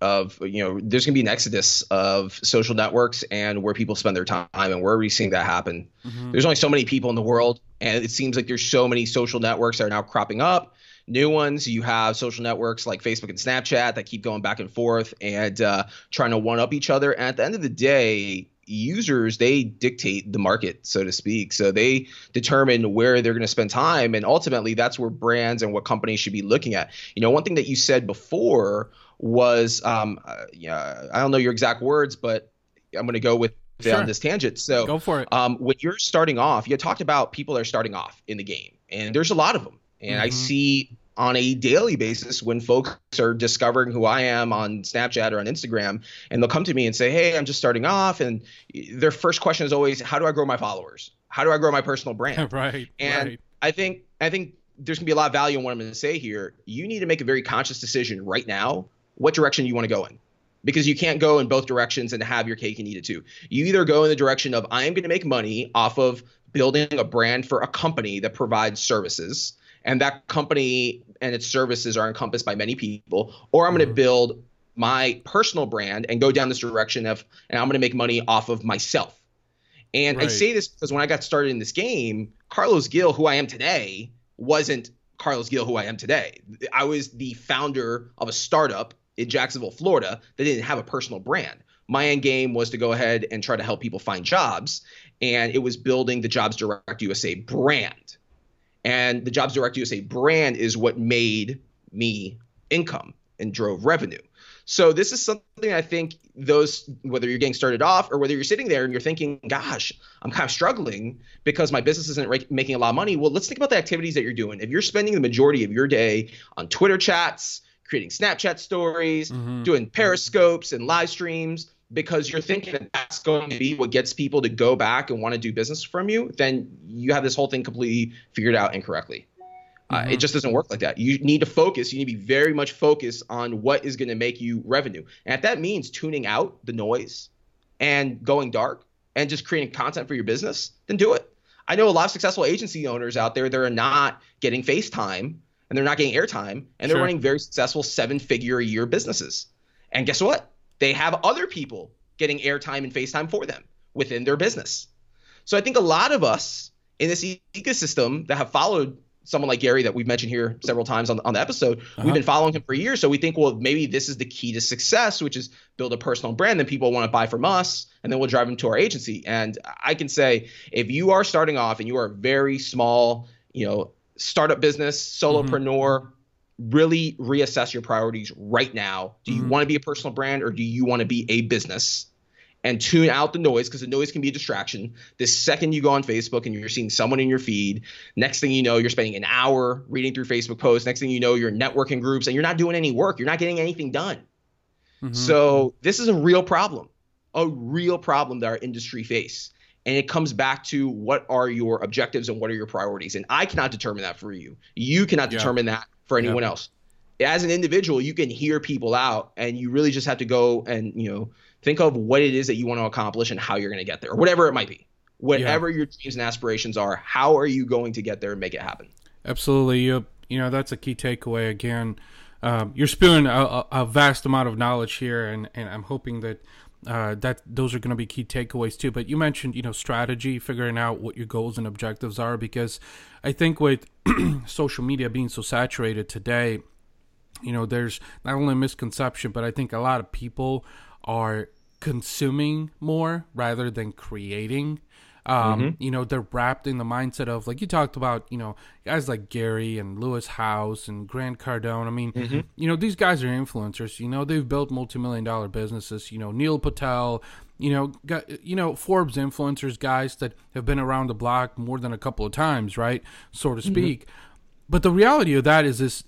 of, you know, there's going to be an exodus of social networks and where people spend their time, and we're already seeing that happen. Mm-hmm. There's only so many people in the world, and it seems like there's so many social networks that are now cropping up. New ones, you have social networks like Facebook and Snapchat that keep going back and forth and uh, trying to one-up each other. And at the end of the day, users, they dictate the market, so to speak. So they determine where they're going to spend time. And ultimately, that's where brands and what companies should be looking at. You know, one thing that you said before was, um, uh, yeah, I don't know your exact words, but I'm going to go with sure. on this tangent. So go for it. Um, when you're starting off, you talked about people that are starting off in the game. And there's a lot of them. And mm-hmm. I see on a daily basis when folks are discovering who I am on Snapchat or on Instagram, and they'll come to me and say, hey, I'm just starting off. And their first question is always, how do I grow my followers? How do I grow my personal brand? Right. And right. I think I think there's going to be a lot of value in what I'm going to say here. You need to make a very conscious decision right now what direction you want to go in, because you can't go in both directions and have your cake and eat it too. You either go in the direction of I'm going to make money off of building a brand for a company that provides services, and that company and its services are encompassed by many people, or I'm going to build my personal brand and go down this direction of, and I'm going to make money off of myself. And right. I say this because when I got started in this game, Carlos Gil, who I am today, wasn't Carlos Gil, who I am today. I was the founder of a startup in Jacksonville, Florida, that didn't have a personal brand. My end game was to go ahead and try to help people find jobs. And it was building the Jobs Direct U S A brand. And the Jobs Direct U S A brand is what made me income and drove revenue. So this is something I think those, whether you're getting started off or whether you're sitting there and you're thinking, gosh, I'm kind of struggling because my business isn't making a lot of money. Well, let's think about the activities that you're doing. If you're spending the majority of your day on Twitter chats, creating Snapchat stories, mm-hmm. doing Periscopes and live streams, because you're thinking that that's going to be what gets people to go back and want to do business from you, then you have this whole thing completely figured out incorrectly. Mm-hmm. Uh, it just doesn't work like that. You need to focus. You need to be very much focused on what is going to make you revenue. And if that means tuning out the noise and going dark and just creating content for your business, then do it. I know a lot of successful agency owners out there that are not getting FaceTime and they're not getting airtime, and they're sure. running very successful seven-figure-a-year businesses. And guess what? They have other people getting airtime and FaceTime for them within their business. So I think a lot of us in this e- ecosystem that have followed someone like Gary that we've mentioned here several times on, on the episode, uh-huh. we've been following him for years. So we think, well, maybe this is the key to success, which is build a personal brand that people want to buy from us, and then we'll drive them to our agency. And I can say if you are starting off and you are a very small, you know, startup business, solopreneur, mm-hmm. really reassess your priorities right now. Do you mm-hmm. want to be a personal brand, or do you want to be a business? And tune out the noise, because the noise can be a distraction. The second you go on Facebook and you're seeing someone in your feed, next thing you know, you're spending an hour reading through Facebook posts. Next thing you know, you're networking groups and you're not doing any work. You're not getting anything done. Mm-hmm. So this is a real problem, a real problem that our industry faces. And it comes back to what are your objectives and what are your priorities? And I cannot determine that for you. You cannot yeah. determine that for anyone yeah. else. As an individual, you can hear people out, and you really just have to go and, you know, think of what it is that you want to accomplish and how you're going to get there, or whatever it might be. Whatever yeah. your dreams and aspirations are, how are you going to get there and make it happen? Absolutely. You, you know, that's a key takeaway. Again, um, you're spewing a, a vast amount of knowledge here, and, and I'm hoping that uh, that those are going to be key takeaways too. But you mentioned, you know, strategy, figuring out what your goals and objectives are, because I think with social media being so saturated today, you know, there's not only a misconception, but I think a lot of people are consuming more rather than creating. Um, mm-hmm. You know, they're wrapped in the mindset of, like you talked about, you know, guys like Gary and Lewis Howes and Grant Cardone. I mean, mm-hmm. you know, these guys are influencers. You know, they've built multi-million dollar businesses. You know, Neil Patel, you know, got, you know, Forbes influencers, guys that have been around the block more than a couple of times, right, so to speak. Mm-hmm. But the reality of that is this,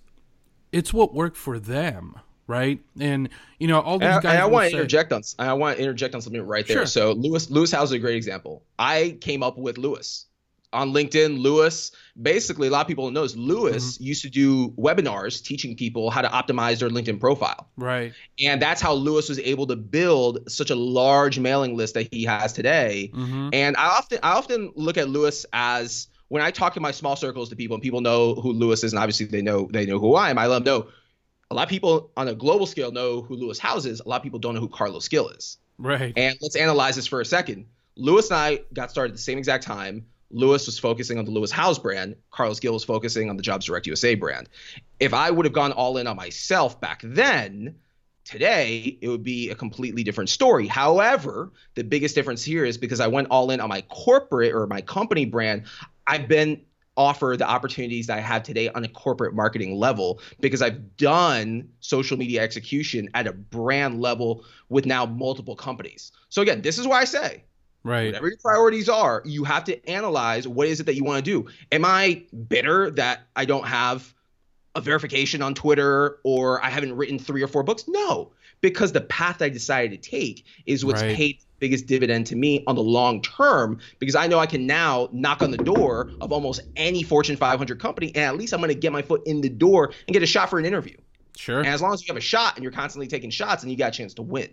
it's what worked for them. Right. And, you know, all these guys. I, I want to interject on I want to interject on something right there. Sure. So Lewis, Lewis Howes is a great example. I came up with Lewis on LinkedIn. Lewis, basically, a lot of people know, Lewis mm-hmm. used to do webinars teaching people how to optimize their LinkedIn profile. Right. And that's how Lewis was able to build such a large mailing list that he has today. Mm-hmm. And I often I often look at Lewis as, when I talk in my small circles to people, and people know who Lewis is, and obviously they know they know who I am. I let them know. A lot of people on a global scale know who Lewis Howes is. A lot of people don't know who Carlos Gil is. Right. And let's analyze this for a second. Lewis and I got started at the same exact time. Lewis was focusing on the Lewis Howes brand. Carlos Gil was focusing on the Jobs Direct U S A brand. If I would have gone all in on myself back then, today it would be a completely different story. However, the biggest difference here is because I went all in on my corporate or my company brand, I've been offer the opportunities that I have today on a corporate marketing level because I've done social media execution at a brand level with now multiple companies. So again, this is why I say, right, whatever your priorities are, you have to analyze what is it that you want to do. Am I bitter that I don't have a verification on Twitter or I haven't written three or four books? No, because the path I decided to take is what's right. paid biggest dividend to me on the long term, because I know I can now knock on the door of almost any Fortune five hundred company, and at least I'm going to get my foot in the door and get a shot for an interview. Sure. And as long as you have a shot and you're constantly taking shots, and you got a chance to win.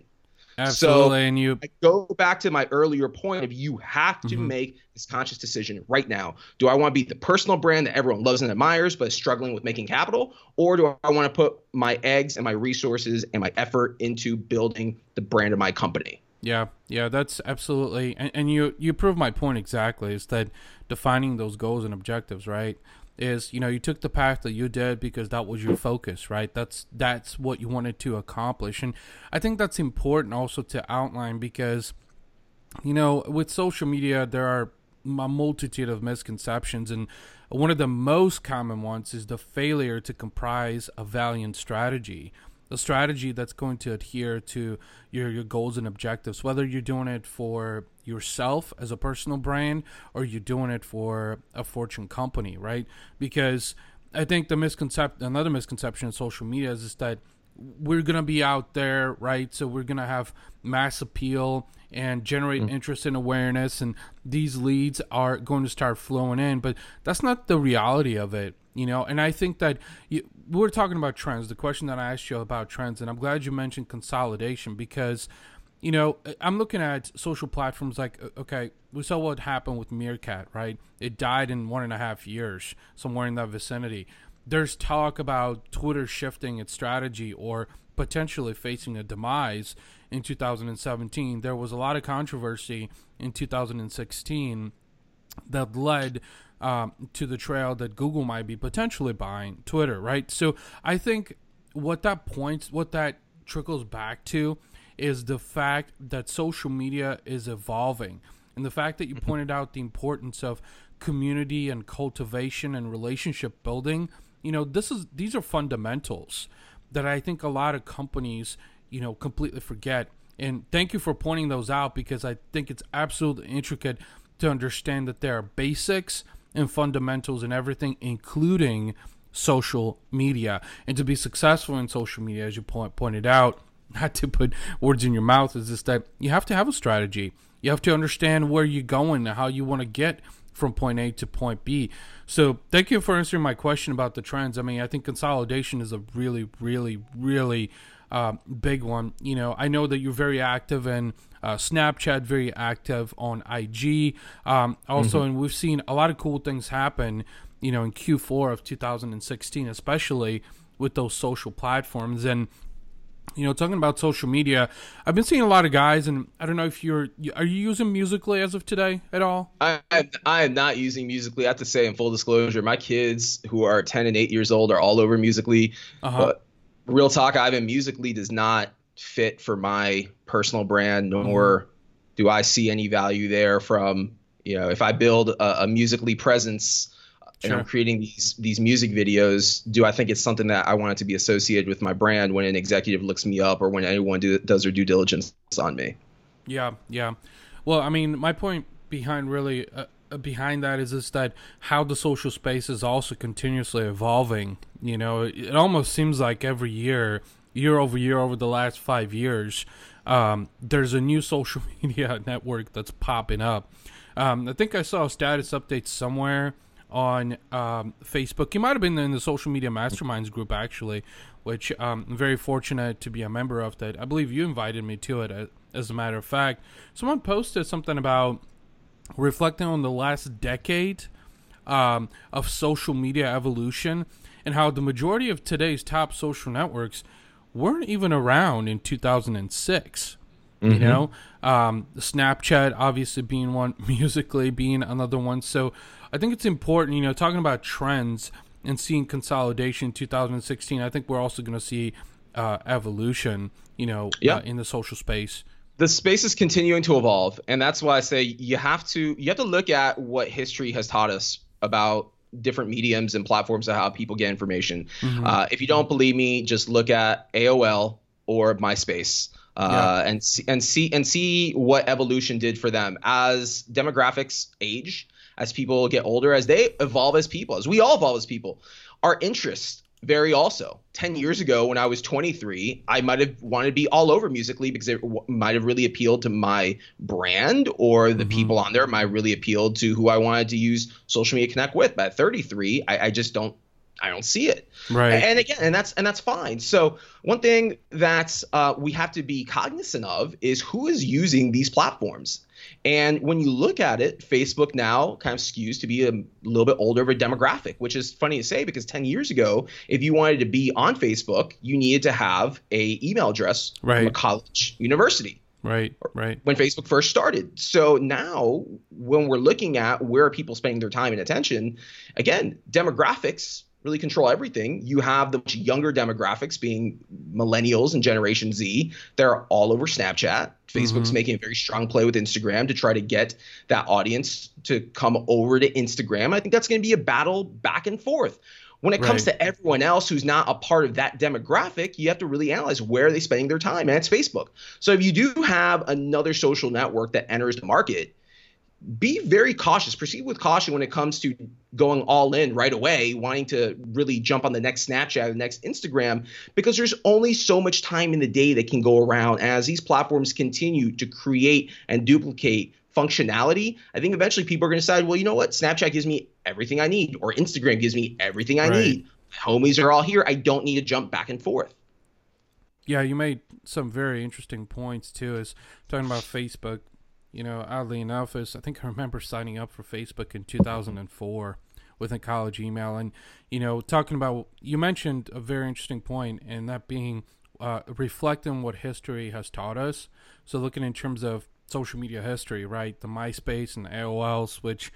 Absolutely. So and you I go back to my earlier point of you have to mm-hmm. make this conscious decision right now. Do I want to be the personal brand that everyone loves and admires but is struggling with making capital? Or do I want to put my eggs and my resources and my effort into building the brand of my company? Yeah, yeah, that's absolutely, and, and you you prove my point exactly. Is that defining those goals and objectives, right? Is you know you took the path that you did because that was your focus, right? That's that's what you wanted to accomplish, and I think that's important also to outline because, you know, with social media there are a multitude of misconceptions, and one of the most common ones is the failure to comprise a valiant strategy. A strategy that's going to adhere to your, your goals and objectives, whether you're doing it for yourself as a personal brand or you're doing it for a Fortune company, right? Because I think the misconception, another misconception in social media is, is that we're going to be out there, right? So we're going to have mass appeal and generate mm-hmm. interest and awareness, and these leads are going to start flowing in. But that's not the reality of it. You know, and I think that you, we were talking about trends, the question that I asked you about trends, and I'm glad you mentioned consolidation because, you know, I'm looking at social platforms like, okay, we saw what happened with Meerkat, right? It died in one and a half years, somewhere in that vicinity. There's talk about Twitter shifting its strategy or potentially facing a demise in two thousand seventeen. There was a lot of controversy in two thousand sixteen that led Um, to the trail that Google might be potentially buying Twitter, right? So I think what that points, what that trickles back to is the fact that social media is evolving. And the fact that you pointed out the importance of community and cultivation and relationship building, you know, this is these are fundamentals that I think a lot of companies, you know, completely forget. And thank you for pointing those out because I think it's absolutely intricate to understand that there are basics and fundamentals and everything, including social media. And to be successful in social media, as you point, pointed out, not to put words in your mouth, is just that you have to have a strategy. You have to understand where you're going and how you want to get from point A to point B. So thank you for answering my question about the trends. I mean, I think consolidation is a really, really, really um, big one. You know, I know that you're very active in Uh, Snapchat, very active on I G. Um, also, mm-hmm. and we've seen a lot of cool things happen, you know, in Q four of two thousand sixteen, especially with those social platforms. And, you know, talking about social media, I've been seeing a lot of guys, and I don't know if you're, are you using Musical.ly as of today at all? I, I am not using Musical.ly. I have to say, in full disclosure, my kids who are ten and eight years old are all over Musical.ly. Uh-huh. But real talk, Ivan, Musical.ly does not fit for my personal brand, nor do I see any value there from You know, if I build a, a Musical.ly presence, sure. and I'm creating these these music videos, do I think it's something that I want it to be associated with my brand when an executive looks me up or when anyone do, does their due diligence on me? Yeah, yeah. Well, I mean, my point behind really uh, behind that is is that how the social space is also continuously evolving. You know, it almost seems like every year, year over year, over the last five years, um, there's a new social media network that's popping up. Um, I think I saw a status update somewhere on um, Facebook. You might have been in the Social Media Masterminds group, actually, which um, I'm very fortunate to be a member of. That I believe you invited me to it, as a matter of fact. Someone posted something about reflecting on the last decade um, of social media evolution and how the majority of today's top social networks weren't even around in two thousand six. Mm-hmm. You know, um, Snapchat obviously being one, Musical.ly being another one. So I think it's important, you know, talking about trends and seeing consolidation in two thousand sixteen. I think we're also going to see uh, evolution, you know, yeah. uh, in the social space. The space is continuing to evolve. And that's why I say you have to you have to look at what history has taught us about different mediums and platforms of how people get information. Mm-hmm. Uh, if you don't believe me, just look at A O L or MySpace. Uh, yeah. and see, and see, and see what evolution did for them as demographics age, as people get older, as they evolve as people, as we all evolve as people, our interests vary also. ten years ago, when I was twenty-three, I might've wanted to be all over Musical.ly because it w- might've really appealed to my brand or the mm-hmm. people on there might really appealed to who I wanted to use social media connect with. But at thirty-three, I, I just don't. I don't see it. Right. And again, and that's and that's fine. So one thing that uh, we have to be cognizant of is who is using these platforms. And when you look at it, Facebook now kind of skews to be a little bit older of a demographic, which is funny to say because ten years ago, if you wanted to be on Facebook, you needed to have a email address right. from a college university. Right, right. When Facebook first started. So now when we're looking at where people spending their time and attention, again, demographics really control everything. You have the much younger demographics being millennials and Generation Z. They're all over Snapchat. Facebook's mm-hmm. making a very strong play with Instagram to try to get that audience to come over to Instagram. I think that's going to be a battle back and forth. When it right. comes to everyone else who's not a part of that demographic, you have to really analyze where are they spending their time, and it's Facebook. So if you do have another social network that enters the market, be very cautious, proceed with caution when it comes to going all in right away, wanting to really jump on the next Snapchat, the next Instagram, because there's only so much time in the day that can go around. As these platforms continue to create and duplicate functionality, I think eventually people are going to decide, well, you know what? Snapchat gives me everything I need, or Instagram gives me everything I right. need. My homies are all here. I don't need to jump back and forth. Yeah, you made some very interesting points, too, is talking about Facebook. You know, oddly enough, is I think I remember signing up for Facebook in two thousand four with a college email. And, you know, talking about, you mentioned a very interesting point, and that being uh, reflecting what history has taught us. So looking in terms of social media history, right? The MySpace and the A O Ls, which,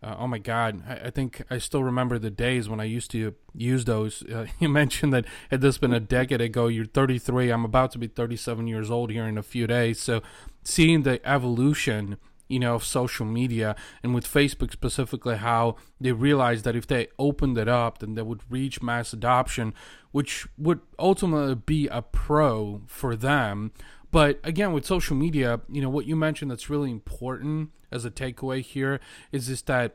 uh, oh my God, I, I think I still remember the days when I used to use those. Uh, you mentioned that had this been a decade ago, you're thirty-three. I'm about to be thirty-seven years old here in a few days. So seeing the evolution, you know, of social media, and with Facebook specifically, how they realized that if they opened it up, then they would reach mass adoption, which would ultimately be a pro for them. But again, with social media, you know, what you mentioned that's really important as a takeaway here is just that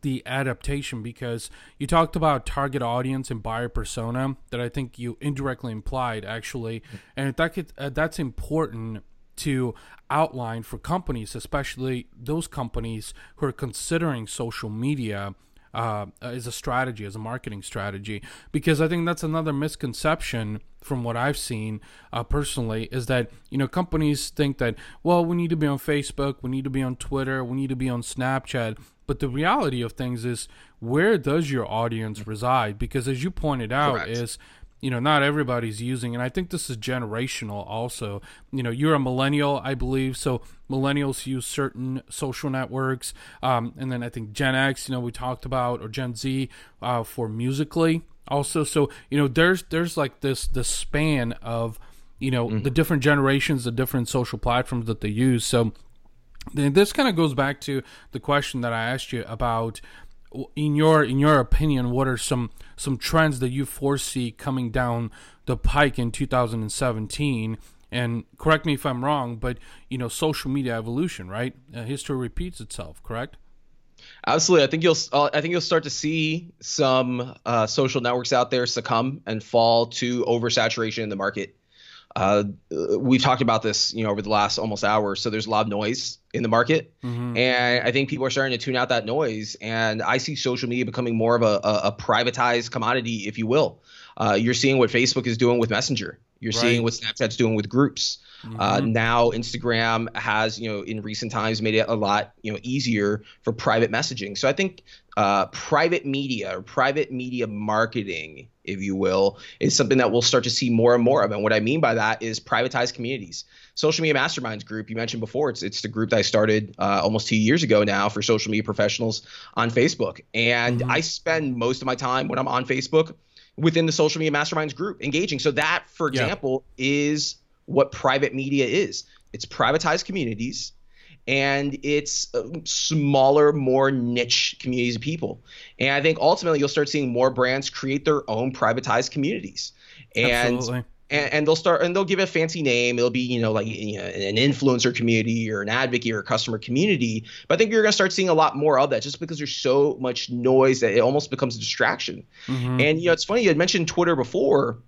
the adaptation, because you talked about target audience and buyer persona that I think you indirectly implied, actually. And that could, uh, that's important to outline for companies, especially those companies who are considering social media uh, as a strategy, as a marketing strategy, because I think that's another misconception from what I've seen uh, personally, is that, you know, companies think that, well, we need to be on Facebook, we need to be on Twitter, we need to be on Snapchat. But the reality of things is, where does your audience reside? Because as you pointed out, Correct. is, you know, not everybody's using, and I think this is generational also. You know, you're a millennial, I believe, so millennials use certain social networks, um, and then I think Gen X, you know, we talked about, or Gen Z uh, for Musical.ly also. So, you know, there's there's like this this span of, you know, mm-hmm. the different generations, the different social platforms that they use. So This kind of goes back to the question that I asked you about, in your in your opinion, what are some some trends that you foresee coming down the pike in two thousand seventeen? And correct me if I'm wrong, but you know, social media evolution, right? Uh, history repeats itself, correct? Absolutely. I think you'll uh, I think you'll start to see some uh, social networks out there succumb and fall to oversaturation in the market. Uh, we've talked about this, you know, over the last almost hour. So there's a lot of noise in the market, mm-hmm. and I think people are starting to tune out that noise. And I see social media becoming more of a, a, a privatized commodity, if you will. Uh, you're seeing what Facebook is doing with Messenger. You're right. seeing what Snapchat's doing with groups. Mm-hmm. Uh, now Instagram has, you know, in recent times made it a lot, you know, easier for private messaging. So I think uh, private media or private media marketing, if you will, is something that we'll start to see more and more of. And what I mean by that is privatized communities. Social Media Masterminds group you mentioned before. It's it's the group that I started uh, almost two years ago now for social media professionals on Facebook. And mm-hmm. I spend most of my time when I'm on Facebook within the Social Media Masterminds group engaging. So that, for example, yeah. is what private media is. It's privatized communities, and it's smaller, more niche communities of people. And I think ultimately you'll start seeing more brands create their own privatized communities. And Absolutely. And, and they'll start and they'll give it a fancy name. It'll be, you know, like you know, an influencer community or an advocate or a customer community. But I think you're going to start seeing a lot more of that just because there's so much noise that it almost becomes a distraction. Mm-hmm. And, you know, it's funny. You had mentioned Twitter before.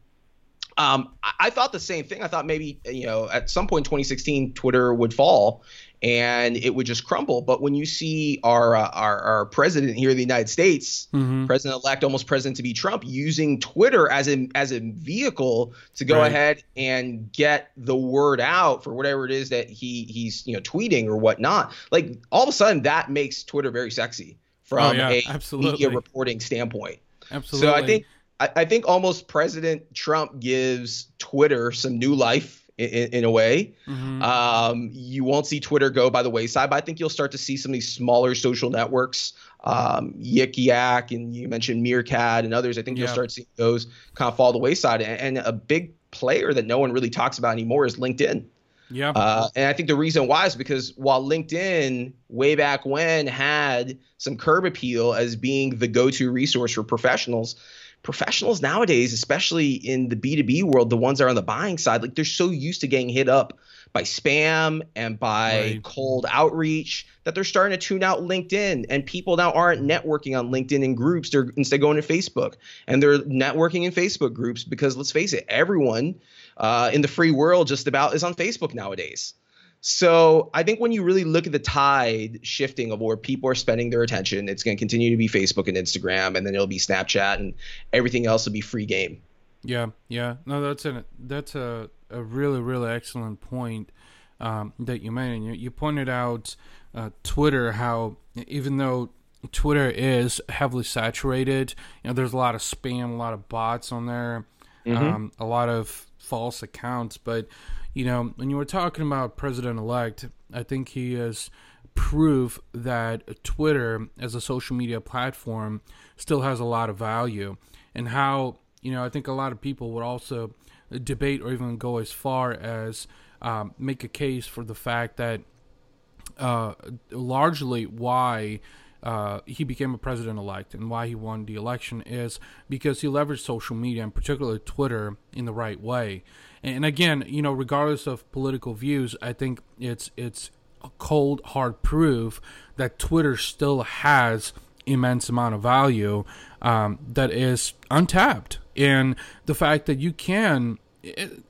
Um, I, I thought the same thing. I thought maybe, you know, at some point in twenty sixteen, Twitter would fall and it would just crumble. But when you see our uh, our, our president here in the United States, mm-hmm. president-elect, almost president-to-be Trump, using Twitter as a, as a vehicle to go right. ahead and get the word out for whatever it is that he he's, you know, tweeting or whatnot, like all of a sudden that makes Twitter very sexy from oh, yeah. a Absolutely. media reporting standpoint. Absolutely. So I think I, I think almost President Trump gives Twitter some new life. In, in a way, mm-hmm. um, you won't see Twitter go by the wayside, but I think you'll start to see some of these smaller social networks, um, Yik Yak, and you mentioned Meerkat and others. I think yeah. you'll start seeing those kind of fall the wayside. And, and a big player that no one really talks about anymore is LinkedIn. Yeah. Uh, and I think the reason why is because while LinkedIn way back when had some curb appeal as being the go-to resource for professionals, professionals nowadays, especially in the B two B world, the ones that are on the buying side, like they're so used to getting hit up by spam and by right. cold outreach that they're starting to tune out LinkedIn. And people now aren't networking on LinkedIn in groups. They're instead going to Facebook, and they're networking in Facebook groups because, let's face it, everyone uh, in the free world just about is on Facebook nowadays. So I think when you really look at the tide shifting of where people are spending their attention, it's going to continue to be Facebook and Instagram, and then it'll be Snapchat, and everything else will be free game. Yeah, yeah. No, that's a, that's a, a really, really excellent point um, that you made. And you, you pointed out uh, Twitter, how even though Twitter is heavily saturated, you know, there's a lot of spam, a lot of bots on there, mm-hmm. um, a lot of false accounts, but you know, when you were talking about president-elect, I think he is proof that Twitter as a social media platform still has a lot of value, and how, you know, I think a lot of people would also debate or even go as far as um, make a case for the fact that uh, largely why uh, he became a president-elect and why he won the election is because he leveraged social media, and particularly Twitter, in the right way. And again, you know, regardless of political views, I think it's it's a cold, hard proof that Twitter still has immense amount of value um, that is untapped. And the fact that you can,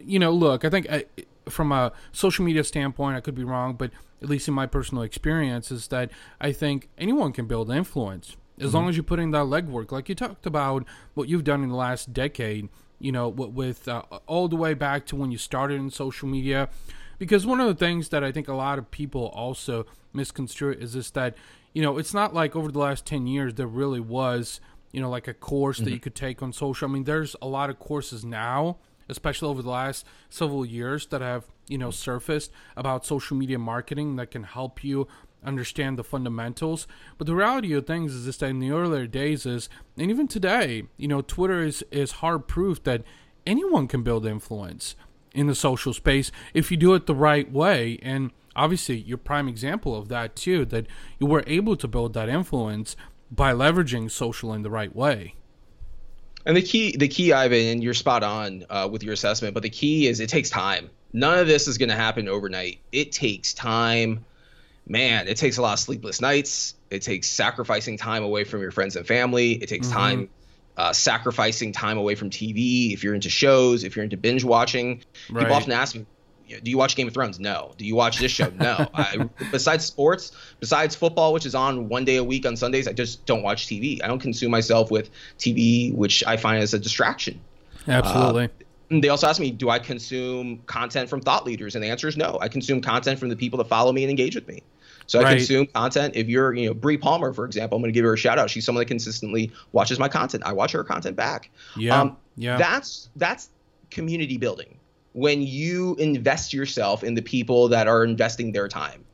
you know, look, I think I, from a social media standpoint, I could be wrong, but at least in my personal experience is that I think anyone can build influence as mm-hmm. long as you put in that legwork. Like you talked about what you've done in the last decade, you know, with uh, all the way back to when you started in social media. Because one of the things that I think a lot of people also misconstrue is this, that, you know, it's not like over the last ten years there really was, you know, like a course mm-hmm. that you could take on social. I mean, there's a lot of courses now, especially over the last several years, that have, you know, surfaced about social media marketing that can help you understand the fundamentals. But the reality of things is this, that in the earlier days is, and even today, you know, Twitter is, is hard proof that anyone can build influence in the social space if you do it the right way. And obviously you're prime example of that too, that you were able to build that influence by leveraging social in the right way. And the key, the key, Ivan, and you're spot on uh, with your assessment, but the key is it takes time. None of this is going to happen overnight. It takes time. Man, it takes a lot of sleepless nights. It takes sacrificing time away from your friends and family. It takes mm-hmm. time uh, sacrificing time away from T V. If you're into shows, if you're into binge watching, right. People often ask me, do you watch Game of Thrones? No. Do you watch this show? No. I, besides sports, besides football, which is on one day a week on Sundays, I just don't watch T V. I don't consume myself with T V, which I find is a distraction. Absolutely. Uh, They also asked me, do I consume content from thought leaders? And the answer is no. I consume content from the people that follow me and engage with me. So I right. consume content. If you're, you know, Bree Palmer, for example, I'm going to give her a shout out. She's someone that consistently watches my content. I watch her content back. Yeah. Um, yeah. That's that's community building. When you invest yourself in the people that are investing their time.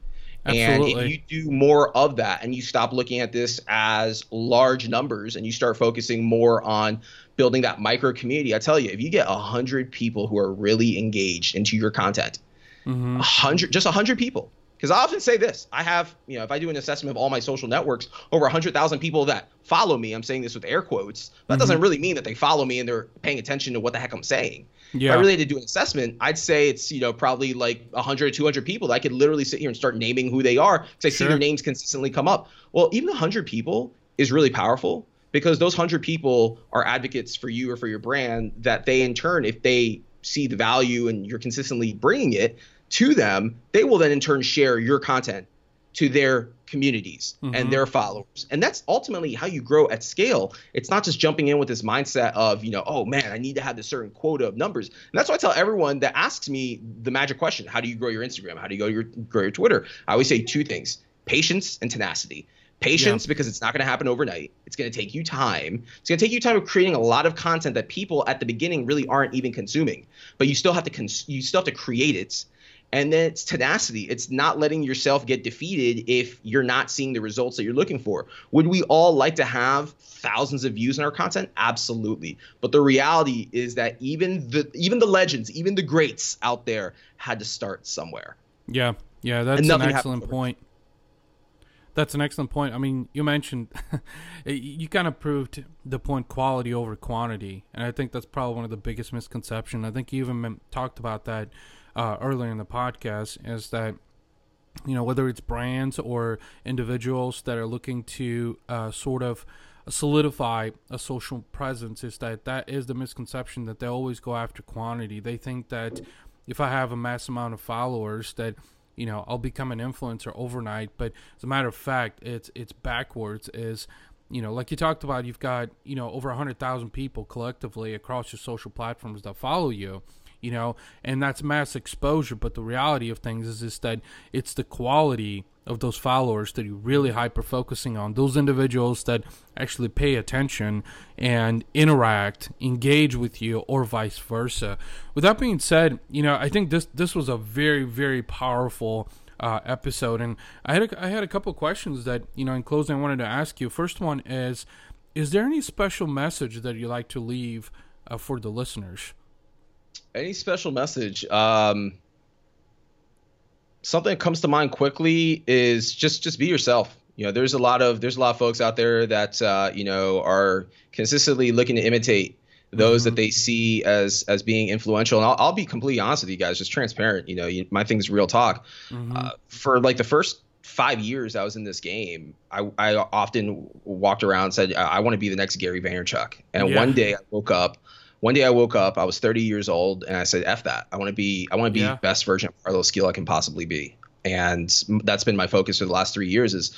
Absolutely. And if you do more of that and you stop looking at this as large numbers and you start focusing more on building that micro community, I tell you, if you get one hundred people who are really engaged into your content, mm-hmm. one hundred, just one hundred people, because I often say this, I have, you know, if I do an assessment of all my social networks, over one hundred thousand people that follow me, I'm saying this with air quotes, that mm-hmm. doesn't really mean that they follow me and they're paying attention to what the heck I'm saying. Yeah. If I really had to do an assessment, I'd say it's, you know, probably like one hundred, two hundred people that I could literally sit here and start naming who they are because I sure. see their names consistently come up. Well, even one hundred people is really powerful because those one hundred people are advocates for you or for your brand that they, in turn, if they see the value and you're consistently bringing it to them, they will then in turn share your content to their communities mm-hmm. and their followers. And that's ultimately how you grow at scale. It's not just jumping in with this mindset of, you know, oh man, I need to have this certain quota of numbers. And that's why I tell everyone that asks me the magic question, how do you grow your Instagram? How do you go your, grow your Twitter? I always say two things, patience and tenacity. Patience, yeah. because it's not going to happen overnight. It's going to take you time. It's going to take you time of creating a lot of content that people at the beginning really aren't even consuming, but you still have to cons- you still have to create it. And then it's tenacity. It's not letting yourself get defeated if you're not seeing the results that you're looking for. Would we all like to have thousands of views on our content? Absolutely. But the reality is that even the even the legends, even the greats out there had to start somewhere. Yeah. Yeah, that's an excellent point. That's an excellent point. I mean, you mentioned you kind of proved the point quality over quantity. And I think that's probably one of the biggest misconceptions. I think you even talked about that Uh, earlier in the podcast, is that, you know, whether it's brands or individuals that are looking to uh, sort of solidify a social presence, is that that is the misconception that they always go after quantity. They think that if I have a mass amount of followers that, you know, I'll become an influencer overnight. But as a matter of fact, it's it's backwards. Is, you know, like you talked about, you've got, you know, over one hundred thousand people collectively across your social platforms that follow you. You know, and that's mass exposure. But the reality of things is, is that it's the quality of those followers that you're really hyper focusing on, those individuals that actually pay attention and interact, engage with you, or vice versa. With that being said, you know, I think this this was a very, very powerful uh, episode. And I had a, I had a couple of questions that, you know, in closing, I wanted to ask you. First one is, is there any special message that you like to leave uh, for the listeners? Any special message? Um, something that comes to mind quickly is just just be yourself. You know, there's a lot of there's a lot of folks out there that uh, you know, are consistently looking to imitate those mm-hmm. that they see as as being influential. And I'll, I'll be completely honest with you guys, just transparent. You know, you, my thing is real talk. Mm-hmm. Uh, for like the first five years I was in this game, I, I often walked around and said, I, I want to be the next Gary Vaynerchuk. And yeah. one day I woke up. One day I woke up, I was thirty years old, and I said, F that. I want to be I want to be yeah. best version of Carlos Gil I can possibly be. And that's been my focus for the last three years is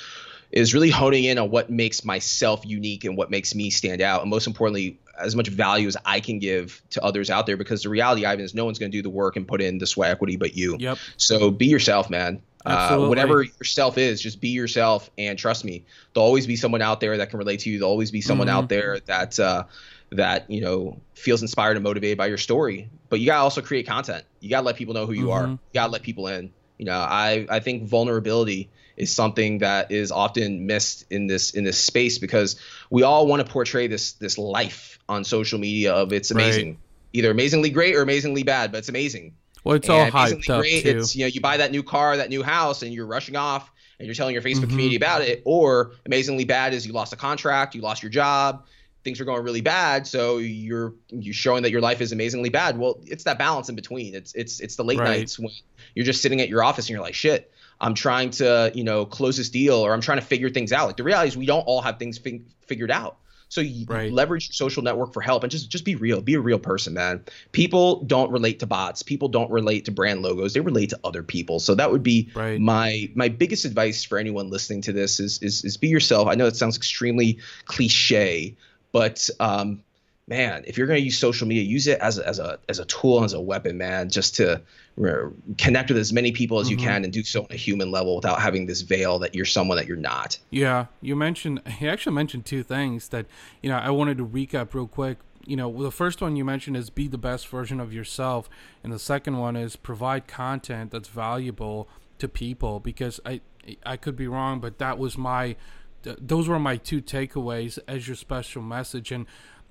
is really honing in on what makes myself unique and what makes me stand out. And most importantly, as much value as I can give to others out there, because the reality, Ivan, is no one's going to do the work and put in the sweat equity but you. Yep. So be yourself, man. Uh, whatever yourself is, just be yourself. And trust me, there'll always be someone out there that can relate to you. There'll always be someone mm-hmm. out there that uh, – that, you know, feels inspired and motivated by your story. But you got to also create content. You got to let people know who you mm-hmm. are. You got to let people in. You know, I, I think vulnerability is something that is often missed in this in this space, because we all want to portray this this life on social media of it's amazing, right. either amazingly great or amazingly bad, but it's amazing. Well, it's and all hyped up great, too. It's, you know, you buy that new car, that new house, and you're rushing off and you're telling your Facebook mm-hmm. community about it. Or amazingly bad is you lost a contract, you lost your job, things are going really bad. So you're you're showing that your life is amazingly bad. Well, it's that balance in between. It's it's it's the late right. nights when you're just sitting at your office and you're like, shit, I'm trying to, you know, close this deal, or I'm trying to figure things out. Like the reality is we don't all have things fig- figured out. So you right. leverage your social network for help and just, just be real. Be a real person, man. People don't relate to bots. People don't relate to brand logos. They relate to other people. So that would be right. my my biggest advice for anyone listening to this is, is, is be yourself. I know it sounds extremely cliche, but um, man, if you're going to use social media, use it as a, as a as a tool, as a weapon, man, just to re- connect with as many people as mm-hmm. you can and do so on a human level without having this veil that you're someone that you're not. Yeah, you mentioned you actually mentioned two things that, you know, I wanted to recap real quick. You know, the first one you mentioned is be the best version of yourself, and the second one is provide content that's valuable to people, because I I could be wrong, but that was my those were my two takeaways as your special message. And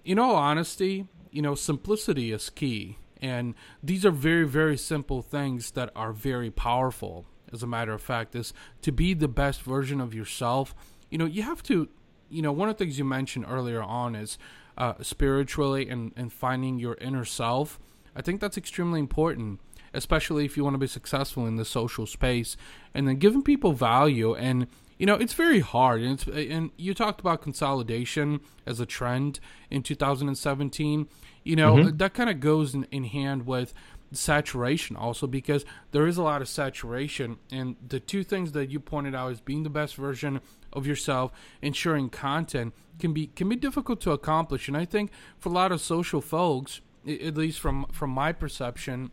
in all honesty, you know, simplicity is key. And these are very, very simple things that are very powerful. As a matter of fact, is to be the best version of yourself. You know, you have to, you know, one of the things you mentioned earlier on is uh, spiritually and, and finding your inner self. I think that's extremely important, especially if you want to be successful in the social space, and then giving people value. And you know, it's very hard, and it's, and you talked about consolidation as a trend in two thousand seventeen. You know, mm-hmm. that kind of goes in, in hand with saturation also, because there is a lot of saturation. And the two things that you pointed out is being the best version of yourself, ensuring content can be can be difficult to accomplish. And I think for a lot of social folks, at least from, from my perception,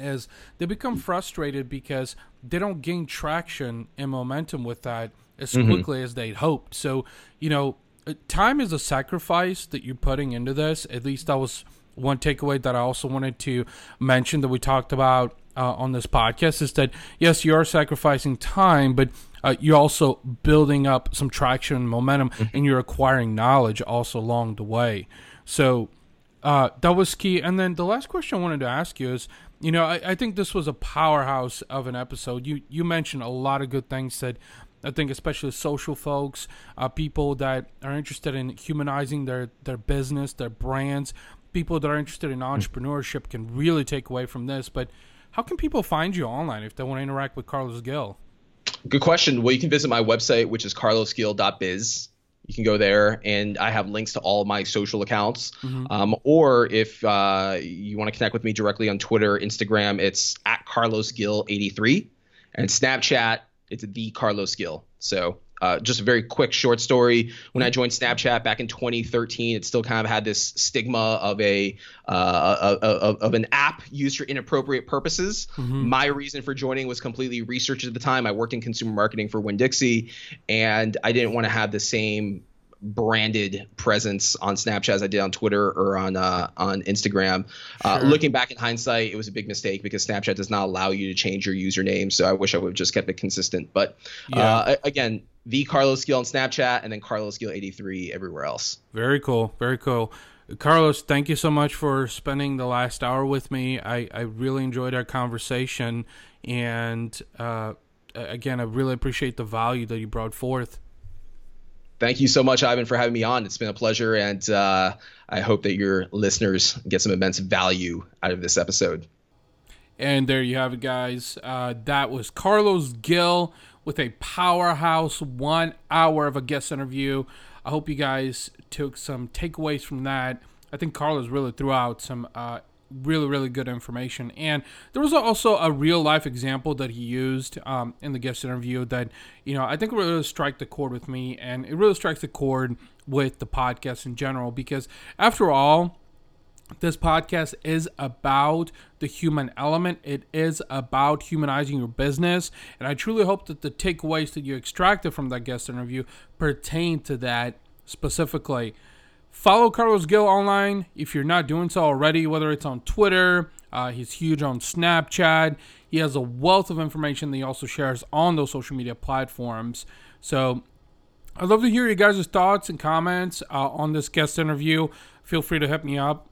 is they become frustrated because they don't gain traction and momentum with that as mm-hmm. quickly as they'd hoped. So, you know, time is a sacrifice that you're putting into this. At least that was one takeaway that I also wanted to mention that we talked about uh, on this podcast, is that, yes, you are sacrificing time, but uh, you're also building up some traction and momentum, mm-hmm. and you're acquiring knowledge also along the way. So uh, that was key. And then the last question I wanted to ask you is, you know, I, I think this was a powerhouse of an episode. You you mentioned a lot of good things that I think especially social folks, uh, people that are interested in humanizing their, their business, their brands, people that are interested in entrepreneurship can really take away from this. But how can people find you online if they want to interact with Carlos Gil? Good question. Well, you can visit my website, which is carlos gil dot biz. You can go there, and I have links to all my social accounts. Mm-hmm. Um, or if uh, you want to connect with me directly on Twitter, Instagram, it's at Carlos Gil eighty-three, and Snapchat, it's the Carlos Gil. So uh, just a very quick short story. When I joined Snapchat back in twenty thirteen, it still kind of had this stigma of a uh, of, of an app used for inappropriate purposes. Mm-hmm. My reason for joining was completely research at the time. I worked in consumer marketing for Winn-Dixie, and I didn't want to have the same branded presence on Snapchat as I did on Twitter or on uh, on Instagram. Sure. Uh, looking back in hindsight, it was a big mistake because Snapchat does not allow you to change your username. So I wish I would have just kept it consistent. But yeah. uh, again, the Carlos Gil on Snapchat, and then Carlos Gil eighty-three everywhere else. Very cool. Very cool. Carlos, thank you so much for spending the last hour with me. I, I really enjoyed our conversation. And uh, again, I really appreciate the value that you brought forth. Thank you so much, Ivan, for having me on. It's been a pleasure, and uh, I hope that your listeners get some immense value out of this episode. And there you have it, guys. Uh, that was Carlos Gil with a powerhouse one hour of a guest interview. I hope you guys took some takeaways from that. I think Carlos really threw out some uh, really, really good information. And there was also a real-life example that he used um, in the guest interview that, you know, I think really struck the chord with me. And it really strikes the chord with the podcast in general, because after all, this podcast is about the human element. It is about humanizing your business. And I truly hope that the takeaways that you extracted from that guest interview pertain to that specifically. Follow Carlos Gil online if you're not doing so already, whether it's on Twitter. Uh, he's huge on Snapchat. He has a wealth of information that he also shares on those social media platforms. So I'd love to hear you guys' thoughts and comments uh, on this guest interview. Feel free to hit me up.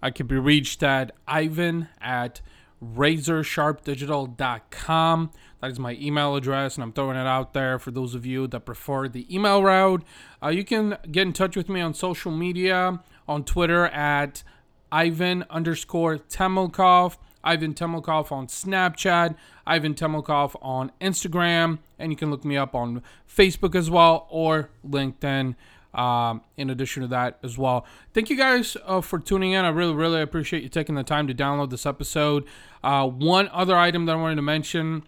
I can be reached at Ivan at razor sharp digital dot com. That is my email address, and I'm throwing it out there for those of you that prefer the email route. Uh, you can get in touch with me on social media, on Twitter at Ivan underscore Temelkov, Ivan Temelkov on Snapchat, Ivan Temelkov on Instagram, and you can look me up on Facebook as well, or LinkedIn. Um, in addition to that as well, thank you guys uh, for tuning in. I really, really appreciate you taking the time to download this episode. Uh, one other item that I wanted to mention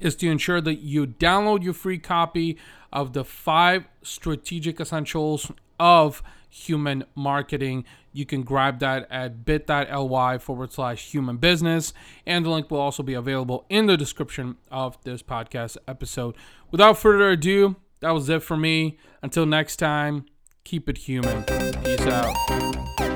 is to ensure that you download your free copy of the five strategic essentials of human marketing. You can grab that at bit.ly forward slash human business, and the link will also be available in the description of this podcast episode. Without further ado, that was it for me. Until next time, keep it human. Peace out.